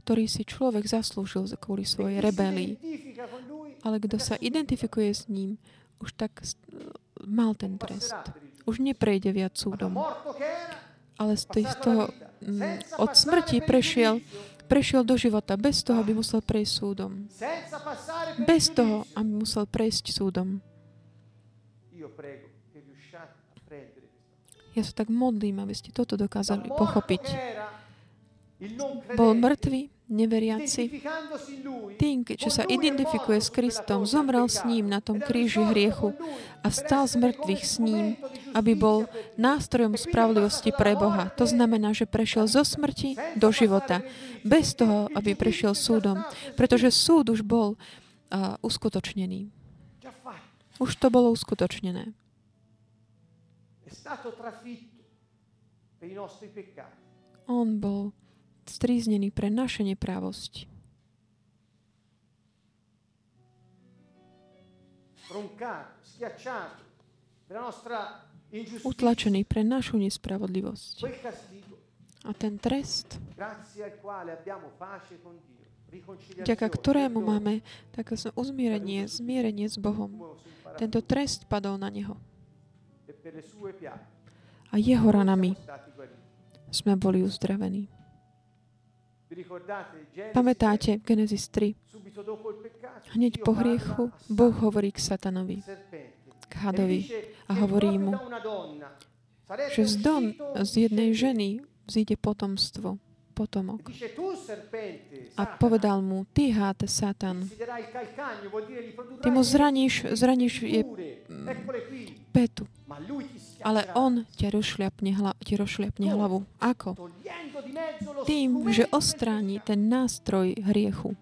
ktorý si človek zaslúžil kvôli svojej rebelii. Ale kto sa identifikuje s ním, už tak mal ten trest. Už neprejde viac súdom. Ale z toho od smrti prešiel, prešiel do života bez toho, aby musel prejsť súdom. Bez toho, aby musel prejsť súdom. Ja sa tak modlím, aby ste toto dokázali pochopiť. Bol mŕtvý, neveriaci. Tým, čo sa identifikuje s Kristom, zomrel s ním na tom kríži hriechu a stal z mŕtvych s ním, aby bol nástrojom spravodlivosti pre Boha. To znamená, že prešiel zo smrti do života, bez toho, aby prešiel súdom, pretože súd už bol uh, uskutočnený. Už to bolo uskutočnené. On bol stríznený pre naše neprávosti. Utlačený pre našu nespravodlivosť. A ten trest, vďaka ktorému máme také uzmierenie, zmierenie s Bohom, tento trest padol na neho. A jeho ranami sme boli uzdravení. Pamätáte Genesis tri? Hneď po hriechu Boh hovorí k Satanovi, k hadovi a hovorí mu, že z, don, z jednej ženy vzíde potomstvo, potomok. A povedal mu, ty hád, Satan, ty mu zraníš, zraníš je petu, ale on ťa rozšľapne, hla, ťa rozšľapne hlavu. Ako? Tým, že ostráni ten nástroj hriechu.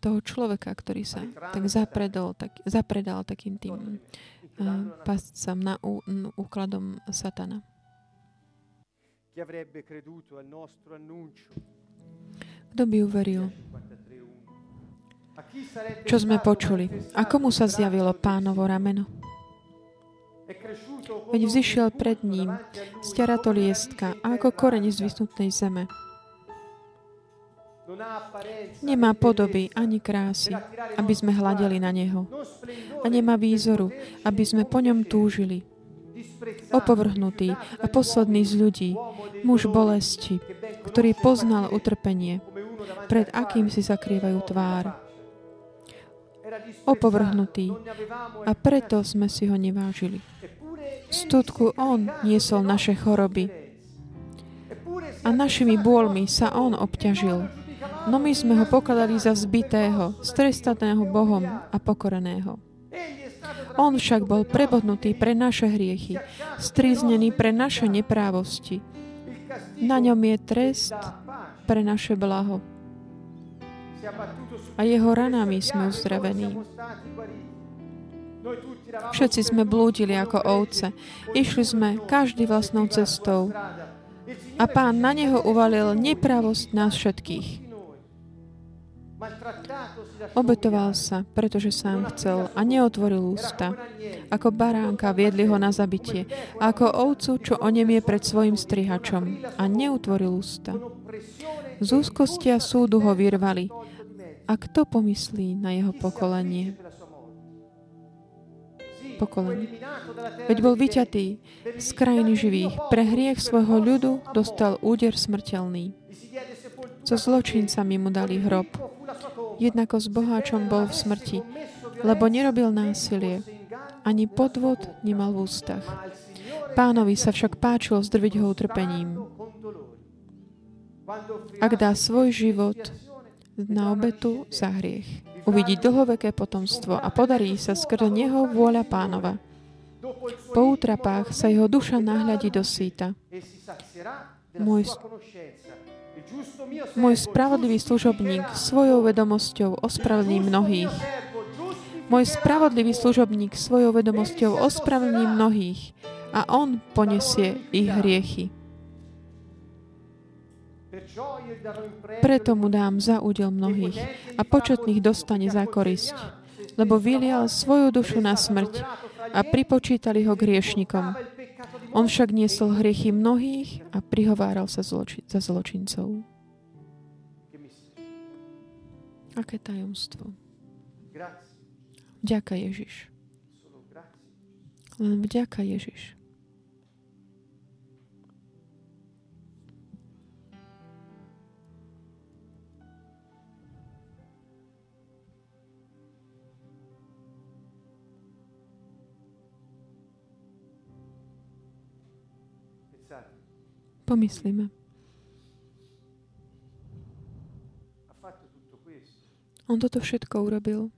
Toho človeka, ktorý sa tak zapredol, tak, zapredal takým tým pascam na ú, úkladom Satana. Kto by uveril, čo sme počuli? A komu sa zjavilo Pánovo rameno? Veď vzišiel pred ním z ťarato liestka a ako koreň z vysnutnej zeme. Nemá podoby ani krásy, aby sme hľadeli na neho. A nemá výzoru, aby sme po ňom túžili. Opovrhnutý a posledný z ľudí, muž bolesti, ktorý poznal utrpenie, pred akým si zakrývajú tvár. Opovrhnutý a preto sme si ho nevážili. V skutku on niesol naše choroby a našimi bôľmi sa on obťažil. No my sme ho pokladali za zbitého, strestaného Bohom a pokoreného. On však bol prebodnutý pre naše hriechy, stríznený pre naše neprávosti. Na ňom je trest pre naše blaho. A jeho ranami sme uzdravení. Všetci sme blúdili ako ovce. Išli sme každý vlastnou cestou. A Pán na neho uvalil nepravosť nás všetkých. Obetoval sa, pretože sám chcel, a neotvoril ústa. Ako baránka viedli ho na zabitie, a ako ovcu, čo onemie pred svojim strihačom, a neutvoril ústa. Z úzkostia súdu ho vyrvali. A kto pomyslí na jeho pokolenie? Pokolenie. Veď bol vyťatý z krajiny živých. Pre hriech svojho ľudu dostal úder smrteľný. So zločincami mu dali hrob. Jednako s boháčom bol v smrti, lebo nerobil násilie. Ani podvod nemal v ústach. Pánovi sa však páčilo zdrviť ho utrpením. Ak dá svoj život na obetu za hriech, uvidí dlhoveké potomstvo a podarí sa skrze neho vôľa Pánova. Po útrapách sa jeho duša nahľadí do síta. Môj, môj spravodlivý služobník svojou vedomosťou ospravedlní mnohých. Môj spravodlivý služobník svojou vedomosťou ospravedlní mnohých a on poniesie ich hriechy. Preto mu dám za údel mnohých a početných dostane za korisť, lebo vylial svoju dušu na smrť a pripočítali ho k hriešnikom. On však niesol hriechy mnohých a prihováral sa zloči- za zločincov. Aké tajomstvo. Vďaka Ježiš. Len vďaka Ježiš. Pomyslíme. On toto všetko urobil.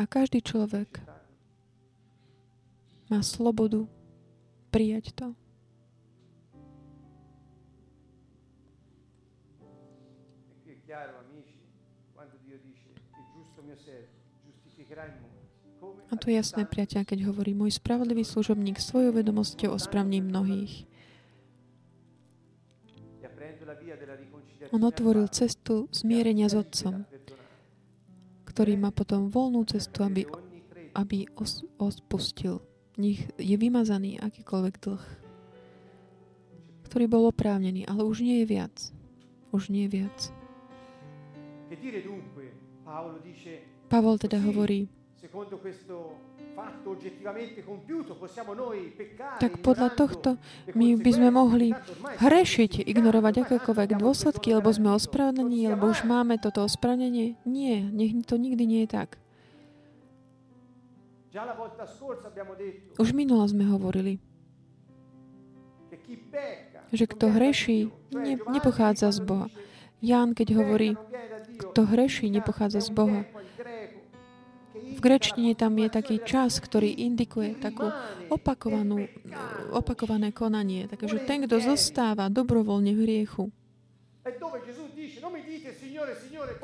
A každý človek má slobodu prijať to. A to je jasné, priateľ, keď hovorí môj spravodlivý služobník svojou vedomosťou ospravní mnohých. On otvoril cestu zmierenia s Otcom, ktorý má potom voľnú cestu, aby, aby os, odpustil. Nech je vymazaný akýkoľvek dlh, ktorý bol oprávnený, ale už nie je viac. Už nie je viac. Pavol teda hovorí, tak podľa tohto my by sme mohli hrešiť, ignorovať akékoľvek dôsledky, lebo sme ospravedlnení, lebo už máme toto ospravedlnenie. Nie, nech to nikdy nie je tak. Už minule sme hovorili, že kto hreší, ne, nepochádza z Boha. Ján, keď hovorí, kto hreší, nepochádza z Boha. V grečtine tam je taký čas, ktorý indikuje takú opakovanú, opakované konanie. Takže ten, kto zostáva dobrovoľne v hriechu.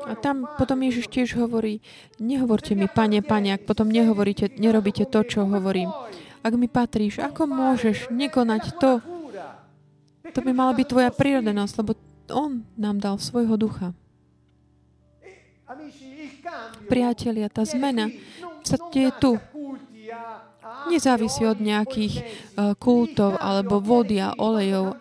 A tam potom Ježiš tiež hovorí, nehovorte mi, pane, pane, ak potom nehovoríte, nerobíte to, čo hovorím. Ak mi patríš, ako môžeš nekonať to? To by mala byť tvoja prirodzenosť, lebo on nám dal svojho ducha. Priatelia, tá zmena sa je tu. Nezávisí od nejakých uh, kultov alebo vody a olejov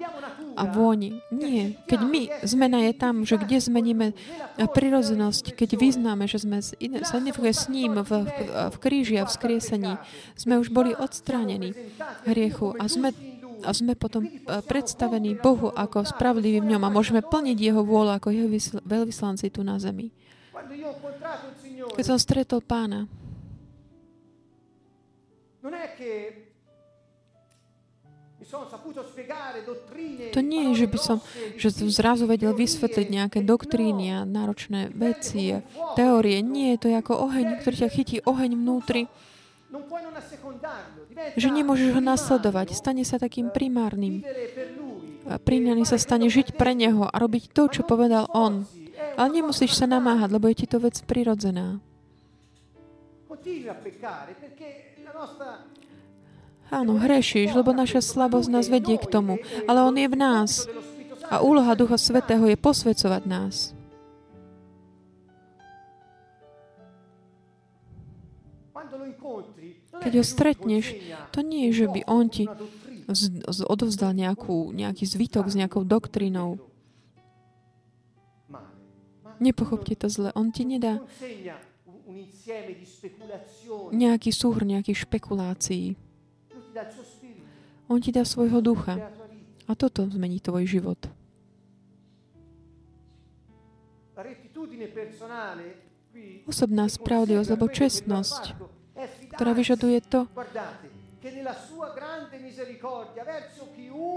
a vôni. Nie. Keď my, zmena je tam, že kde zmeníme prirodzenosť, keď vyznáme, že sme sa nefúje s ním v, v, v kríži a vzkriesení. Sme už boli odstránení hriechu a sme a sme potom predstavení Bohu ako spravodlivý v ňom a môžeme plniť jeho vôľu ako jeho vysl- veľvyslanci tu na zemi. Keď som stretol Pána, To nie je, že by som že zrazu vedel vysvetliť nejaké doktríny a náročné veci a teórie. Nie, to je ako oheň, ktorý ťa chytí oheň vnútri. Že nemôžeš ho nasledovať. Stane sa takým primárnym. Primárny sa stane žiť pre neho a robiť to, čo povedal on. Ale nemusíš sa namáhať, lebo je ti to vec prirodzená. Áno, hrešíš, lebo naša slabosť nás vedie k tomu, ale on je v nás. A úloha Ducha Svätého je posväcovať nás. Keď ho stretneš, to nie je, že by on ti odovzdal nejakú, nejaký zvitok s nejakou doktrínou. Nepochopte to zle. On ti nedá nejaký súhr, nejakých špekulácií. On ti dá svojho ducha. A toto zmení tvoj život. Osobná spravodlivosť, alebo čestnosť, ktorá vyžaduje to,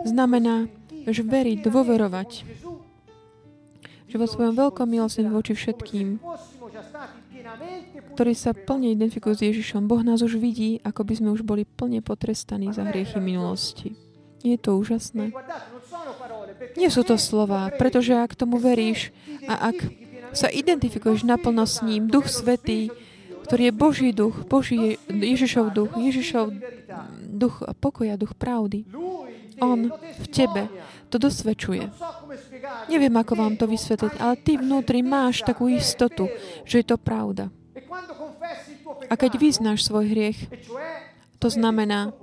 znamená, že veriť, dôverovať, že vo svojom veľkom milosrdenstve voči všetkým, ktorí sa plne identifikujú s Ježišom. Boh nás už vidí, ako by sme už boli plne potrestaní za hriechy minulosti. Je to úžasné. Nie sú to slová, pretože ak tomu veríš a ak sa identifikuješ naplno s ním, Duch Svätý, ktorý je Boží duch, Boží Ježišov duch, Ježišov duch pokoja, duch pravdy, on v tebe to dosvedčuje. Neviem, ako vám to vysvetliť, ale ty vnútri máš takú istotu, že je to pravda. A keď vyznáš svoj hriech, to znamená,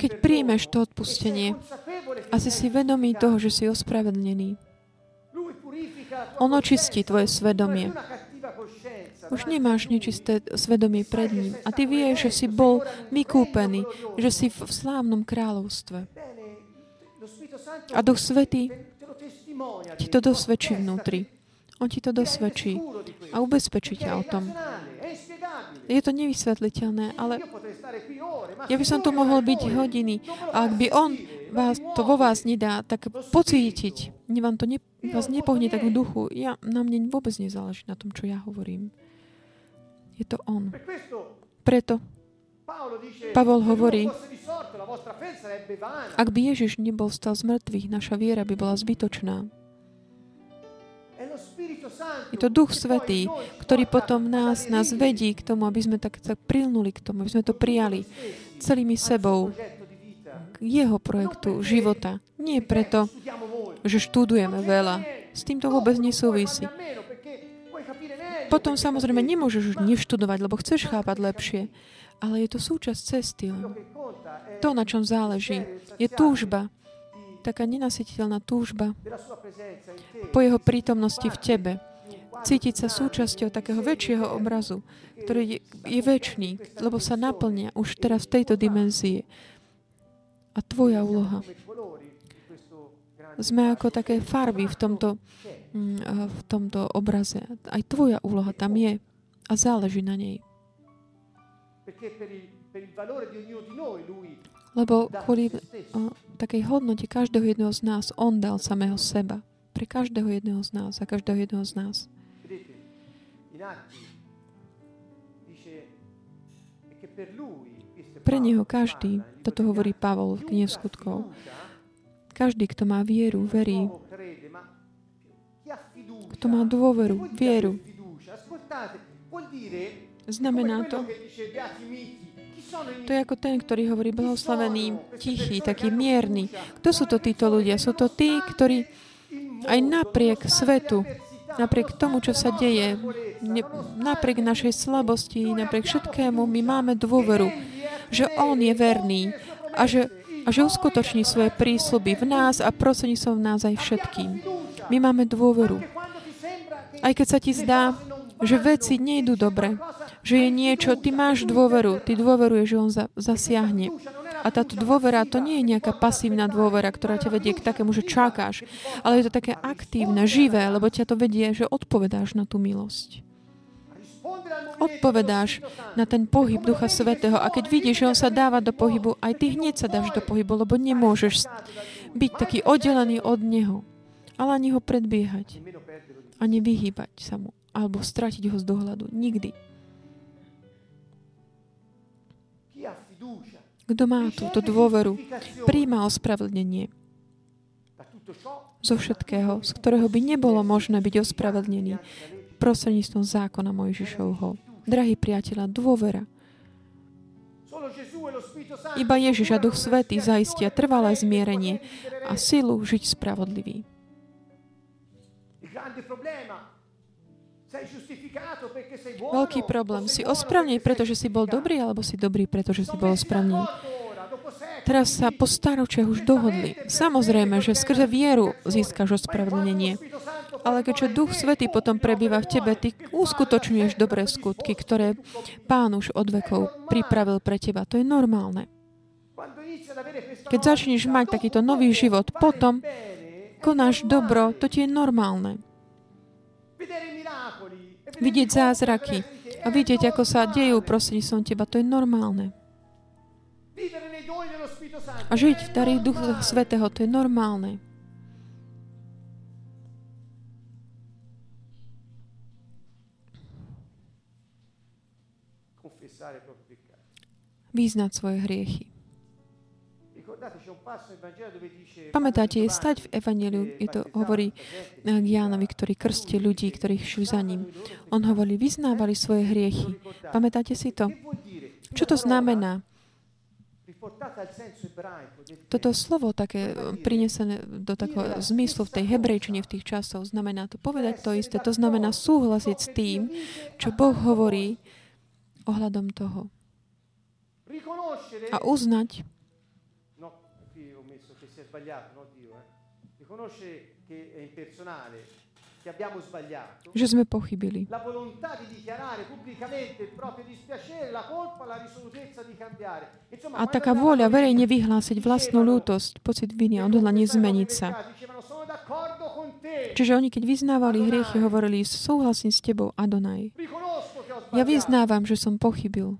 keď príjmeš to odpustenie a si si vedomý toho, že si ospravedlnený, on očistí tvoje svedomie. Už nemáš nečisté svedomie pred ním. A ty vieš, že si bol vykúpený, že si v slávnom kráľovstve. A Duch Svätý ti to dosvedčí vnútri. On ti to dosvedčí a ubezpečí ťa o tom. Je to nevysvetliteľné, ale ja by som tu mohol byť hodiny. A ak by on vás, to vo vás nedá tak pocítiť, vám to ne, vás nepohne tak v duchu, ja, na mne vôbec nezáleží na tom, čo ja hovorím. Je to on. Preto Pavol hovorí, ak by Ježiš nebol vstal z mŕtvych, naša viera by bola zbytočná. Je to Duch Svätý, ktorý potom nás, nás vedí k tomu, aby sme tak, tak prilnuli k tomu, aby sme to prijali celými sebou k jeho projektu života. Nie preto, že študujeme veľa. S týmto vôbec nesúvisí. Potom samozrejme nemôžeš už neštudovať, lebo chceš chápať lepšie, ale je to súčasť cesty. To, na čom záleží, je túžba. Taká nenasytiteľná túžba po jeho prítomnosti v tebe. Cítiť sa súčasťou takého väčšieho obrazu, ktorý je, je večný, lebo sa naplňa už teraz v tejto dimenzii. A tvoja úloha. Sme ako také farby v tomto, v tomto obraze. Aj tvoja úloha tam je a záleží na nej. Lebo kvôli o, takej hodnote každého jedného z nás on dal samého seba. Pre každého jedného z nás a každého jedného z nás. Pre neho každý, toto hovorí Pavol v knihe Skutkov, každý, kto má vieru, verí. Kto má dôveru, vieru. Znamená to, to je ako ten, ktorý hovorí blahoslavený, tichý, taký mierny. Kto sú to títo ľudia? Sú to tí, ktorí aj napriek svetu, napriek tomu, čo sa deje, ne, napriek našej slabosti, napriek všetkému, my máme dôveru, že on je verný a že, a že uskutoční svoje prísľuby v nás a prostredníctvom nás aj všetkým. My máme dôveru. Aj keď sa ti zdá, že veci nejdú dobre, že je niečo, ty máš dôveru, ty dôveruješ, že on zasiahne. A táto dôvera, to nie je nejaká pasívna dôvera, ktorá ťa vedie k takému, že čakáš, ale je to také aktívne, živé, lebo ťa to vedie, že odpovedáš na tú milosť. odpovedáš na ten pohyb Ducha Svätého a keď vidíš, že on sa dáva do pohybu, aj ty hneď sa dáš do pohybu, lebo nemôžeš byť taký oddelený od neho, ale ani ho predbiehať a nevyhýbať sa mu, alebo stratiť ho z dohľadu. Nikdy. Kto má túto dôveru, príjma ospravedlnenie zo všetkého, z ktorého by nebolo možné byť ospravedlnený prostredníctvom zákona Mojžišovho. Drahí priatelia, dôvera. Iba Ježiš a Duch Svätý zaistia trvalé zmierenie a silu žiť spravodlivý. Veľký problém. Si ospravnej, pretože si bol dobrý, alebo si dobrý, pretože si bol ospravnej. Teraz sa po staročiach už dohodli. Samozrejme, že skrze vieru získaš ospravedlnenie. Ale keďže Duch Svätý potom prebýva v tebe, ty uskutočňuješ dobré skutky, ktoré Pán už od vekov pripravil pre teba. To je normálne. Keď začneš mať takýto nový život, potom konáš dobro, to ti je normálne. Vidieť zázraky a vidieť, ako sa dejú prostredníctvom teba, to je normálne. A žiť v darích Ducha Svätého, to je normálne. Vyznať svoje hriechy. Pamätáte, je stať v Evanjeliu, je to hovorí Jánovi, ktorý krstí ľudí, ktorí šli za ním. On hovorí, vyznávali svoje hriechy. Pamätáte si to? Čo to znamená? Toto slovo také prinesené do takého zmyslu v tej hebrejčine v tých časov znamená to povedať to isté, to znamená súhlasiť s tým, čo Boh hovorí ohľadom toho. A uznať, že sme pochybili. A taká vôľa verejne vyhlásiť vlastnú ľútosť, pocit viny a odhodlanie zmeniť sa. Čiže oni, keď vyznávali hriechy, hovorili, súhlasím s tebou, Adonaj. Ja vyznávam, že som pochybil.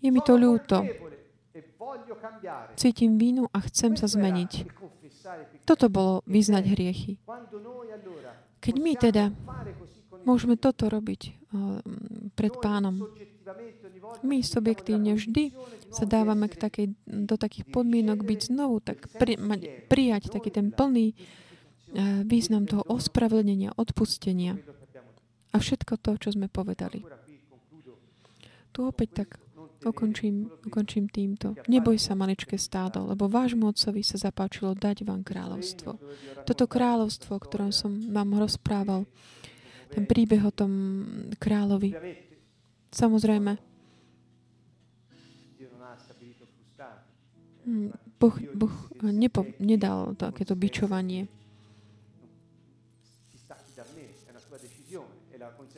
Je mi to ľúto. Cítim vínu a chcem sa zmeniť. Toto bolo vyznať hriechy. Keď my teda môžeme toto robiť pred Pánom, my subjektívne vždy sa dávame k takej, do takých podmienok byť znovu, tak pri, mať, prijať taký ten plný význam toho ospravedlnenia, odpustenia a všetko to, čo sme povedali. Tu opäť tak Ukončím, ukončím týmto. Neboj sa, maličké stádo, lebo vášmu Otcovi sa zapáčilo dať vám kráľovstvo. Toto kráľovstvo, o ktorom som vám rozprával, ten príbeh o tom kráľovi. Samozrejme, Boh, boh nepo, nedal takéto bičovanie.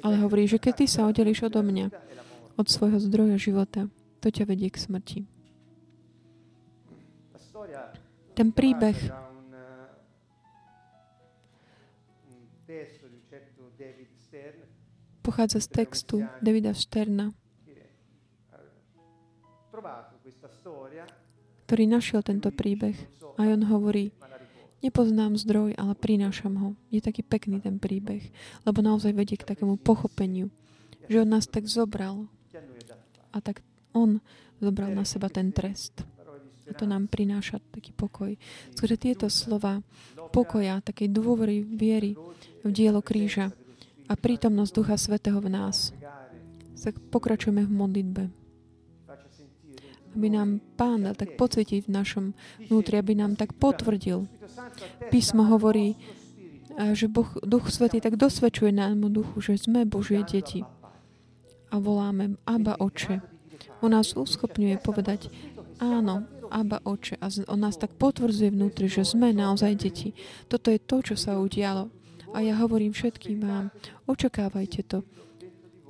Ale hovorí, že keď ty sa oddelíš odo mňa, od svojho zdroja života. To ťa vedie k smrti. Ten príbeh pochádza z textu Davida Sterna, ktorý našiel tento príbeh a on hovorí, nepoznám zdroj, ale prinášam ho. Je taký pekný ten príbeh, lebo naozaj vedie k takému pochopeniu, že on nás tak zobral. A tak on zobral na seba ten trest. A to nám prináša taký pokoj. Skrze tieto slova pokoja, takej dôvery, viery v dielo kríža a prítomnosť Ducha Svätého v nás, tak pokračujeme v modlitbe. Aby nám Pán dal tak pocítiť v našom vnútri, aby nám tak potvrdil. Písmo hovorí, že Boh, Duch Svätý tak dosvedčuje nášmu duchu, že sme Božie deti. A voláme Abba, Oče. On nás uschopňuje povedať áno, Abba, Oče. A on nás tak potvrdzuje vnútri, že sme naozaj deti. Toto je to, čo sa udialo. A ja hovorím všetkým vám, očakávajte to,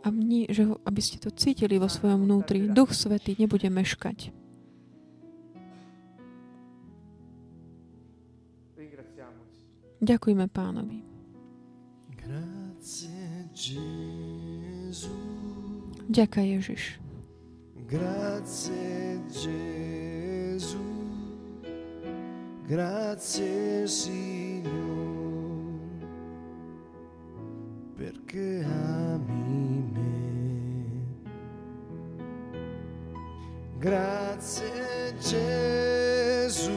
aby ste to cítili vo svojom vnútri. Duch Svätý nebude meškať. Ďakujeme Pánovi. Grazie, Ďakujem, Ježiš. Grazie, Gesù. Grazie, Signor, perché ami me. Grazie, Gesù.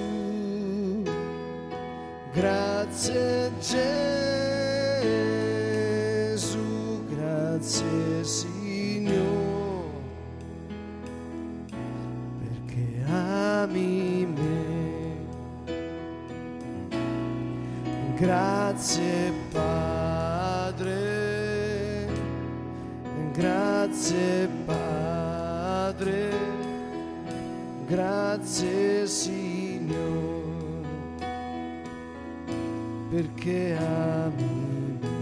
Grazie, Gesù. Grazie, Signor. Grazie Padre, grazie Padre, grazie Signore, perché ami me.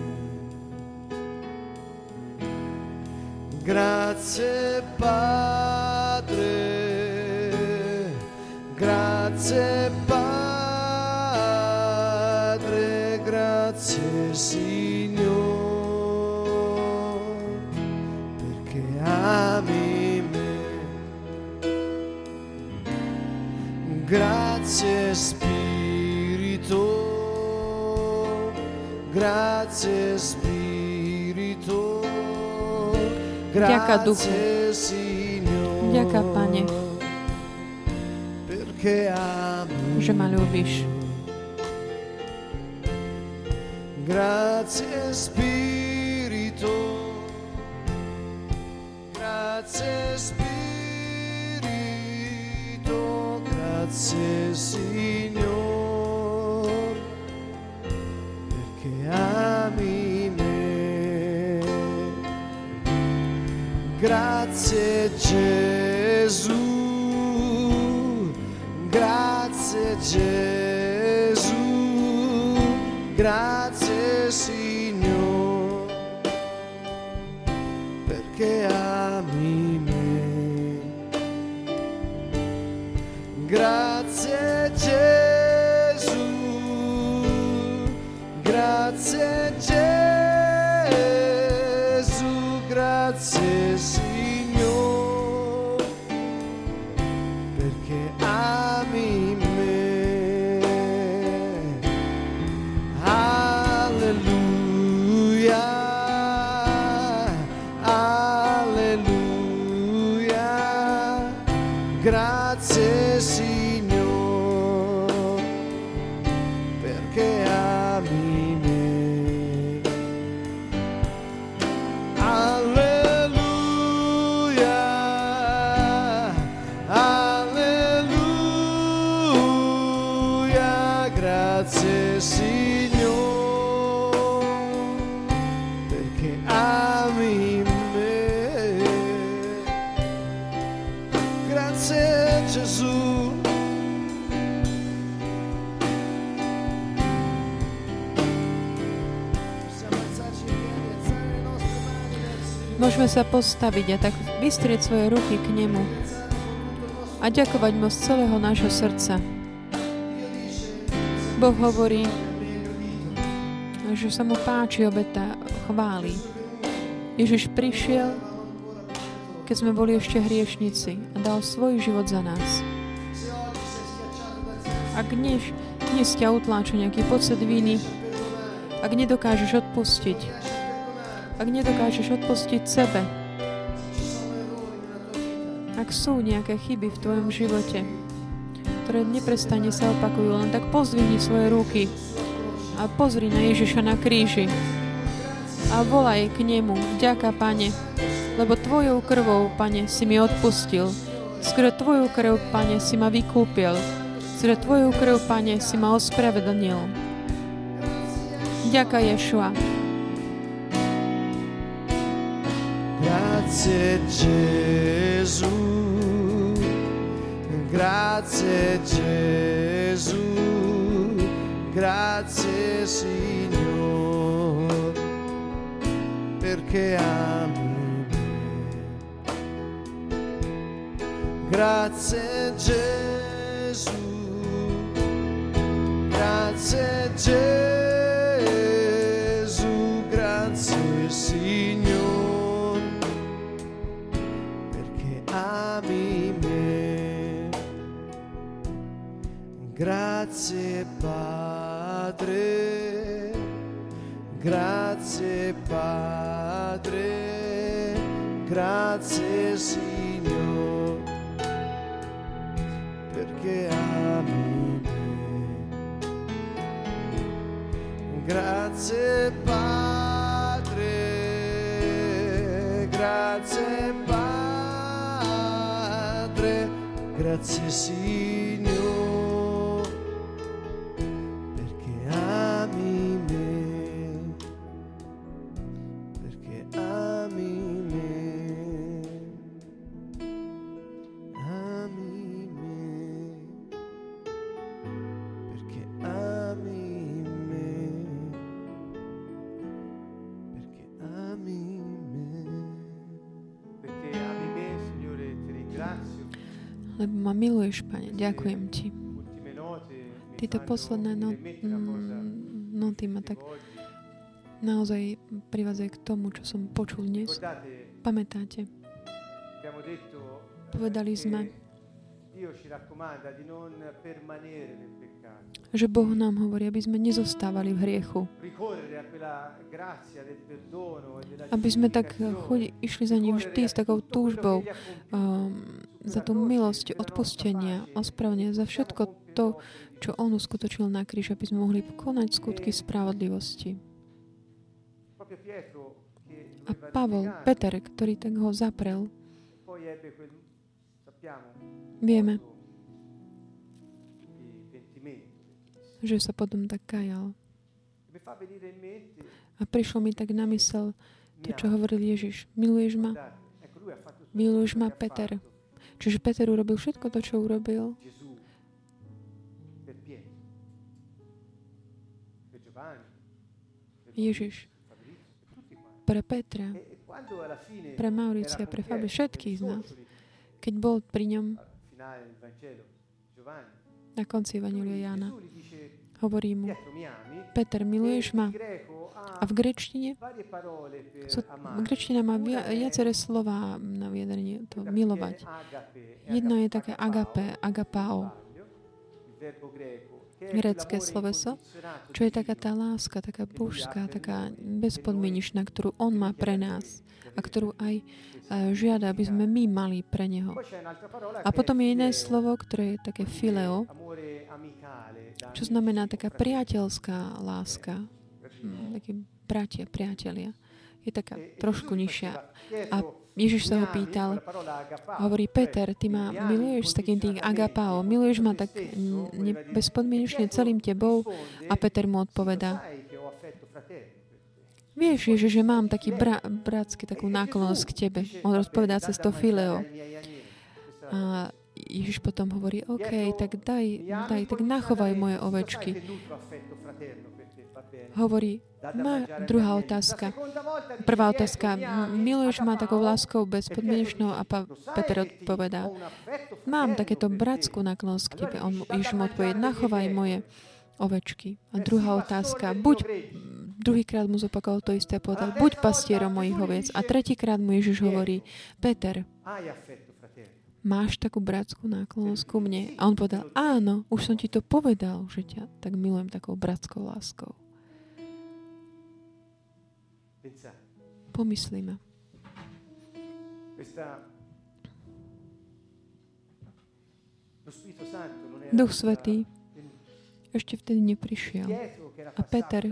Grazie Padre, grazie Padre. Grazie Signore, perché ami me. Grazie Spirito, grazie Spirito, grazie Signore. Ďaká, Pane, že ma ľúbiš. Grazie Spirito, grazie Spirito, grazie Signore, perché ami me. Grazie Gesù, grazie Gesù, grazie Signore, perché ami me. Grazie Gesù, grazie Gesù, grazie Signore, perché ami me. Grazie Signore, perché ami me. Alleluia, alleluia, grazie Signore, perché ami me. Grazie Gesù, môžeme sa postaviť a tak vystrieť svoje ruky k nemu a ďakovať mu z celého nášho srdca. Boh hovorí, že sa mu páči obeta chvály. Ježiš prišiel, keď sme boli ešte hriešnici, a dal svoj život za nás. Ak dnes, dnes ťa utláča nejaký pocit viny, ak nedokážeš odpustiť, ak nedokážeš odpustiť sebe, ak sú nejaké chyby v tvojom živote, ktoré neprestane sa opakujú, len tak pozdvihni svoje ruky a pozri na Ježiša na kríži a volaj k nemu: ďaká, Pane, lebo tvojou krvou, Pane, si mi odpustil. Skrze tvojou krv, Pane, si ma vykúpil. Skrze tvojou krv, Pane, si ma ospravedlnil. Ďakujem, Ješua. Grazie Gesù, grazie Gesù, grazie Signore, perché ami. Grazie Gesù, grazie Gesù, grazie Signore, Grazie Padre, grazie Padre, grazie Signore, perché ami me. Grazie Padre, grazie Padre, grazie Signore. Lebo ma miluješ, Pane, ďakujem Ti. Tieto posledné noty ma tak naozaj privádzajú k tomu, čo som počul dnes. Pamätáte? Povedali sme, že Boh nám hovorí, aby sme nezostávali v hriechu. Aby sme tak chodi, išli za ním vždy s takou túžbou, um, za tú milosť, odpustenia, ospravne, za všetko to, čo On uskutočil na kríž, aby sme mohli konať skutky spravodlivosti. A Pavol, Peter, ktorý tak ho zaprel, vieme, že sa potom tak kajal. A prišlo mi tak na mysel to, čo hovoril Ježiš. Miluješ ma? Miluješ ma, Peter? Čiže Peter urobil všetko to, čo urobil Ježiš pre Petra, pre Mauricia, pre Fabi, všetkých z nás. Keď bol pri ňom na konci Evanjelia Jána, hovorí mu, Peter, miluješ ma? A v grečtine sú, grečtina má viaceré slova na vyjadrenie to milovať. Jedno je také agape, agapao, grécké sloveso, čo je taká tá láska, taká božská, taká bezpodmienečná, ktorú On má pre nás a ktorú aj žiada, aby sme my mali pre Neho. A potom je iné slovo, ktoré je také phileo, čo znamená taká priateľská láska, takí bratia, priatelia. Je taká trošku nižšia. A Ježiš sa ho pýtal, hovorí, Peter, ty ma miluješ s takým tým agapao, miluješ ma tak ne- bezpodmienečne celým tebou? A Peter mu odpovedá, vieš, Ježiš, že mám taký bra- bratský takú náklonosť k tebe. On rozpovedá cez to phileo. A Ježiš potom hovorí, OK, tak daj, daj, tak nachovaj moje ovečky. Hovorí, má druhá otázka. Prvá otázka, miluješ ma takou láskou bezpodmienečnou? A pa- Peter odpovedá, mám takéto bratskú náklonosť k tebe. On Ježiš mu odpovedá, nachovaj moje ovečky. A druhá otázka, buď, druhýkrát mu zopakoval to isté a povedal, buď pastierom mojich oviec. A tretíkrát mu Ježiš hovorí, Peter, máš takú bratskú náklonosť ku mne? A on povedal, áno, už som ti to povedal, že ťa tak milujem takou bratskou láskou. Pomyslíme. Duch Svätý ešte vtedy neprišiel. A Peter,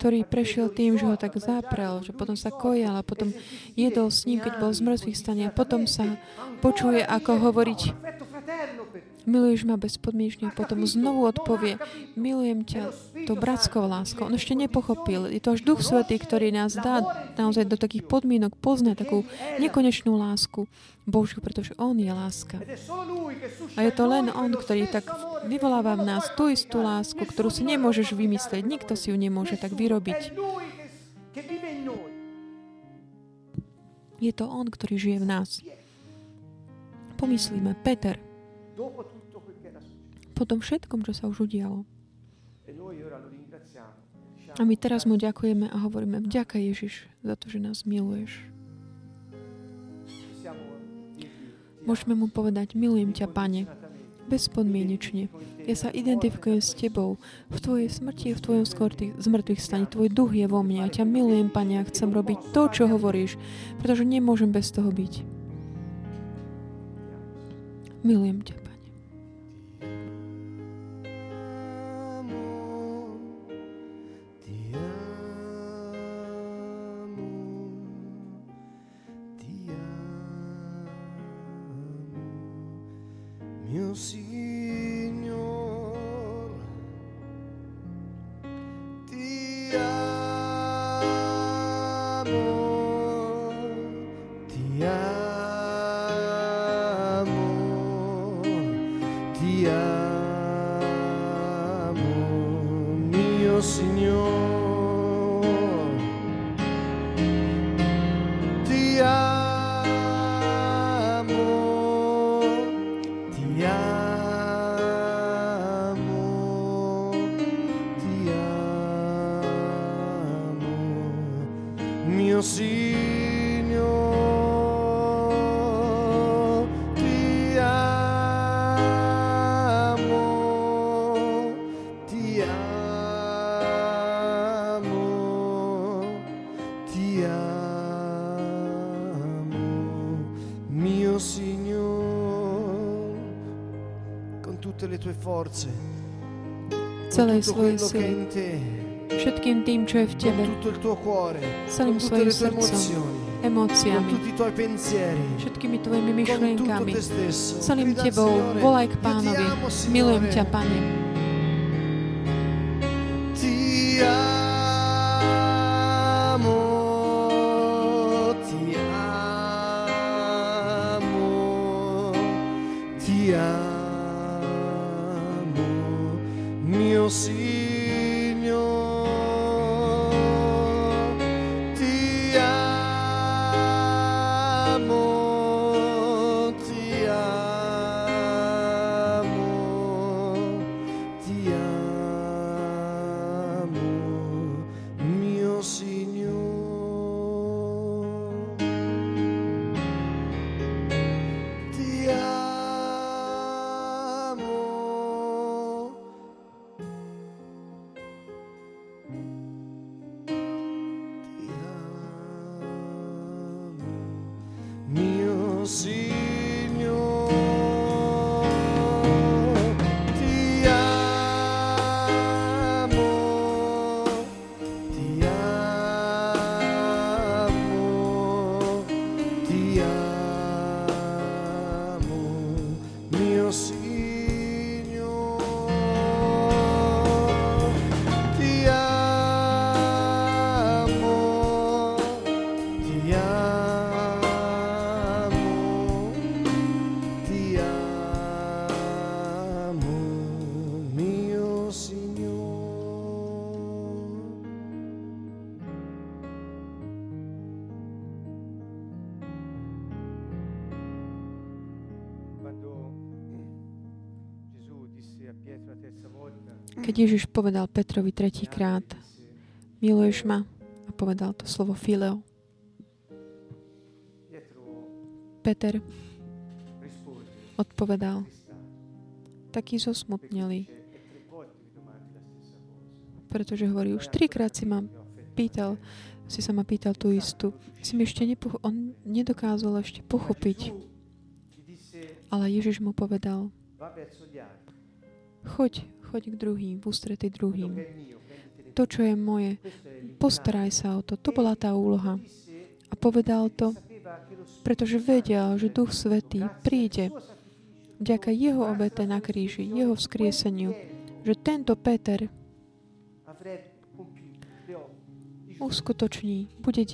ktorý prešiel tým, že ho tak zaprel, že potom sa kojal a potom jedol s ním, keď bol z mŕtvych stane, a potom sa počuje, ako hovoriť, miluješ ma bezpodmienečne, potom znovu odpovie, milujem ťa to bratskou láskou. On ešte nepochopil. Je to až Duch Svätý, ktorý nás dá naozaj do takých podmienok poznať takú nekonečnú lásku Božiu, pretože On je láska. A je to len On, ktorý tak vyvoláva v nás tú istú lásku, ktorú si nemôžeš vymyslieť. Nikto si ju nemôže tak vyrobiť. Je to On, ktorý žije v nás. Pomyslíme, Peter, po tom všetkom, čo sa už udialo. A my teraz mu ďakujeme a hovoríme, vďaka Ježiš za to, že nás miluješ. Môžeme mu povedať, milujem ťa, Pane, bezpodmienečne. Ja sa identifikujem s Tebou. V Tvojej smrti, v Tvojom zmrtvých stane. Tvoj duch je vo mne. Ja ťa milujem, Pane, a chcem robiť to, čo hovoríš, pretože nemôžem bez toho byť. Milujem ťa, Pane. Mio Signore, ti amo, ti amo, ti amo, mio Signore. Celej svojej sily, všetkým tým, čo je v Tebe, celým svojim srdcom, emóciami, všetkými Tvojimi myšlienkami, celým Tebou, volaj k Pánovi, milujem ťa, Pane. Keď Ježiš povedal Petrovi tretíkrát, miluješ ma, a povedal to slovo phileo. Peter odpovedal, taký zosmutnelý, pretože hovorí, už trikrát si ma pýtal, si sa ma pýtal tú istú. Si mi ešte nepoch- on nedokázal ešte pochopiť. Ale Ježiš mu povedal, choď, choď k druhým, v ústrety druhým. To, čo je moje, postaraj sa o to. To bola tá úloha. A povedal to, pretože vedel, že Duch Svätý príde vďaka jeho obete na kríži, jeho vzkrieseniu, že tento Peter uskutoční, bude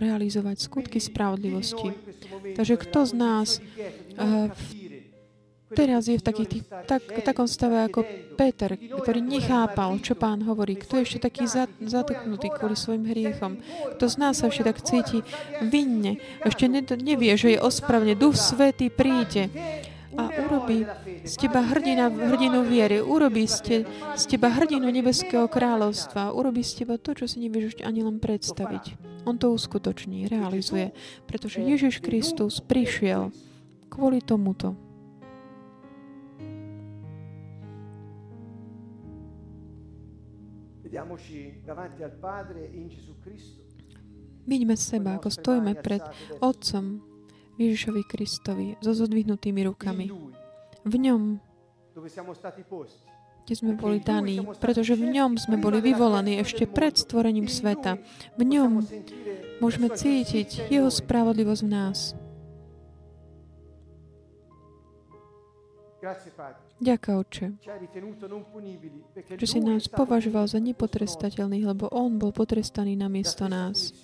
realizovať skutky spravodlivosti. Takže kto z nás uh, teraz je v takých tých, tak, takom stave ako Peter, ktorý nechápal, čo Pán hovorí. Kto je ešte taký zatknutý kvôli svojim hriechom? Kto z nás sa ešte tak cíti vinne? Ešte nevie, že je ospravne. Duch Svätý príde a urobí z teba hrdina, hrdinu viery. Urobí z teba hrdinu Nebeského kráľovstva. Urobí z teba to, čo si nevieš ešte ani len predstaviť. On to uskutoční, realizuje. Pretože Ježiš Kristus prišiel kvôli tomuto. Vidíme seba, ako stojíme pred Otcom Ježišovi Kristovi so zodvihnutými rukami. V ňom, kde sme boli daní, pretože v ňom sme boli vyvolaní ešte pred stvorením sveta. V ňom môžeme cítiť jeho spravodlivosť v nás. Ďaká, Otče, že si nás považoval za nepotrestateľných, lebo On bol potrestaný namiesto nás.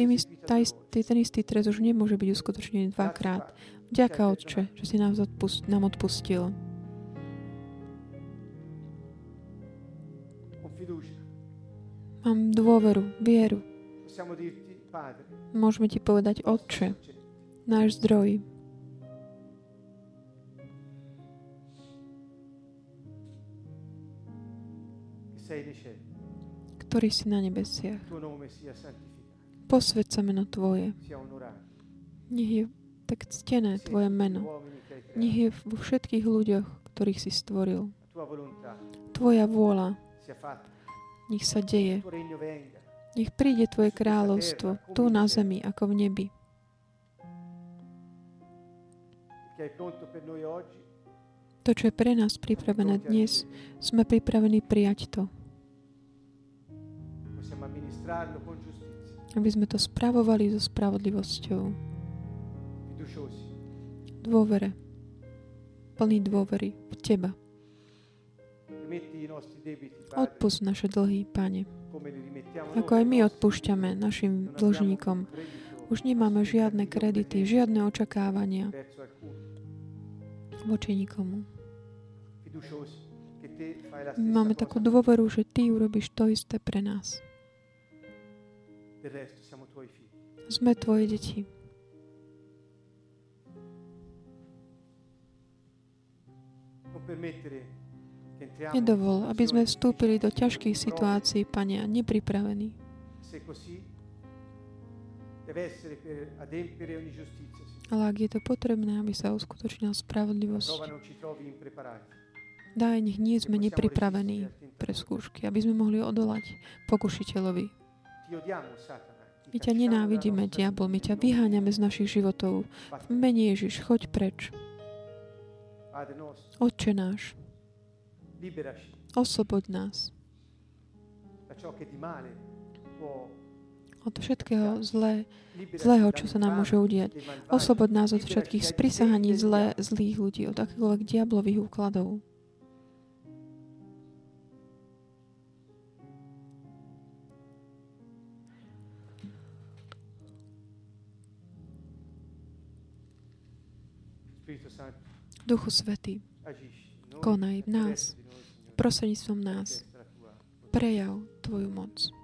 Tým istý, ten istý trest už nemôže byť uskutočnený dvakrát. Ďaká, Otče, že si nám odpust, nám odpustil. Mám dôveru, vieru. Môžeme Ti povedať, Otče, náš zdroj. Ktorý si na nebesiach. Posväť sa meno Tvoje. Nech je tak ctené Tvoje meno. Nech je vo všetkých ľuďoch, ktorých si stvoril. Tvoja vôľa. Nech sa deje. Nech príde Tvoje kráľovstvo tu na zemi, ako v nebi. To, čo je pre nás pripravené dnes, sme pripravení prijať to. Aby sme to spravovali so spravodlivosťou. Dôvere. Plný dôvery v Teba. Odpusť naše dlhy, Pane. Ako aj my odpúšťame našim dlžníkom. Už nemáme žiadne kredity, žiadne očakávania voči nikomu. Máme takú dôveru, že Ty urobíš to isté pre nás. Sme Tvoje deti. Nedovol, aby sme vstúpili do ťažkých situácií, Pane, a nepripravení. Ale ak je to potrebné, aby sa uskutočnila spravodlivosť, daj, nech nie sme nepripravení pre skúšky, aby sme mohli odolať pokušiteľovi. My ťa nenávidíme, diabol, my ťa vyháňame z našich životov. V mene Ježiš, choď preč. Otče náš, osloboď nás od všetkého zlé, zlého, čo sa nám môže udiať. Osloboď nás od všetkých sprisahaní zlé, zlých ľudí, od akýchkoľvek diablových úkladov. Duchu Svätý, konaj v nás, prostredníctvom nás, prejav Tvoju moc.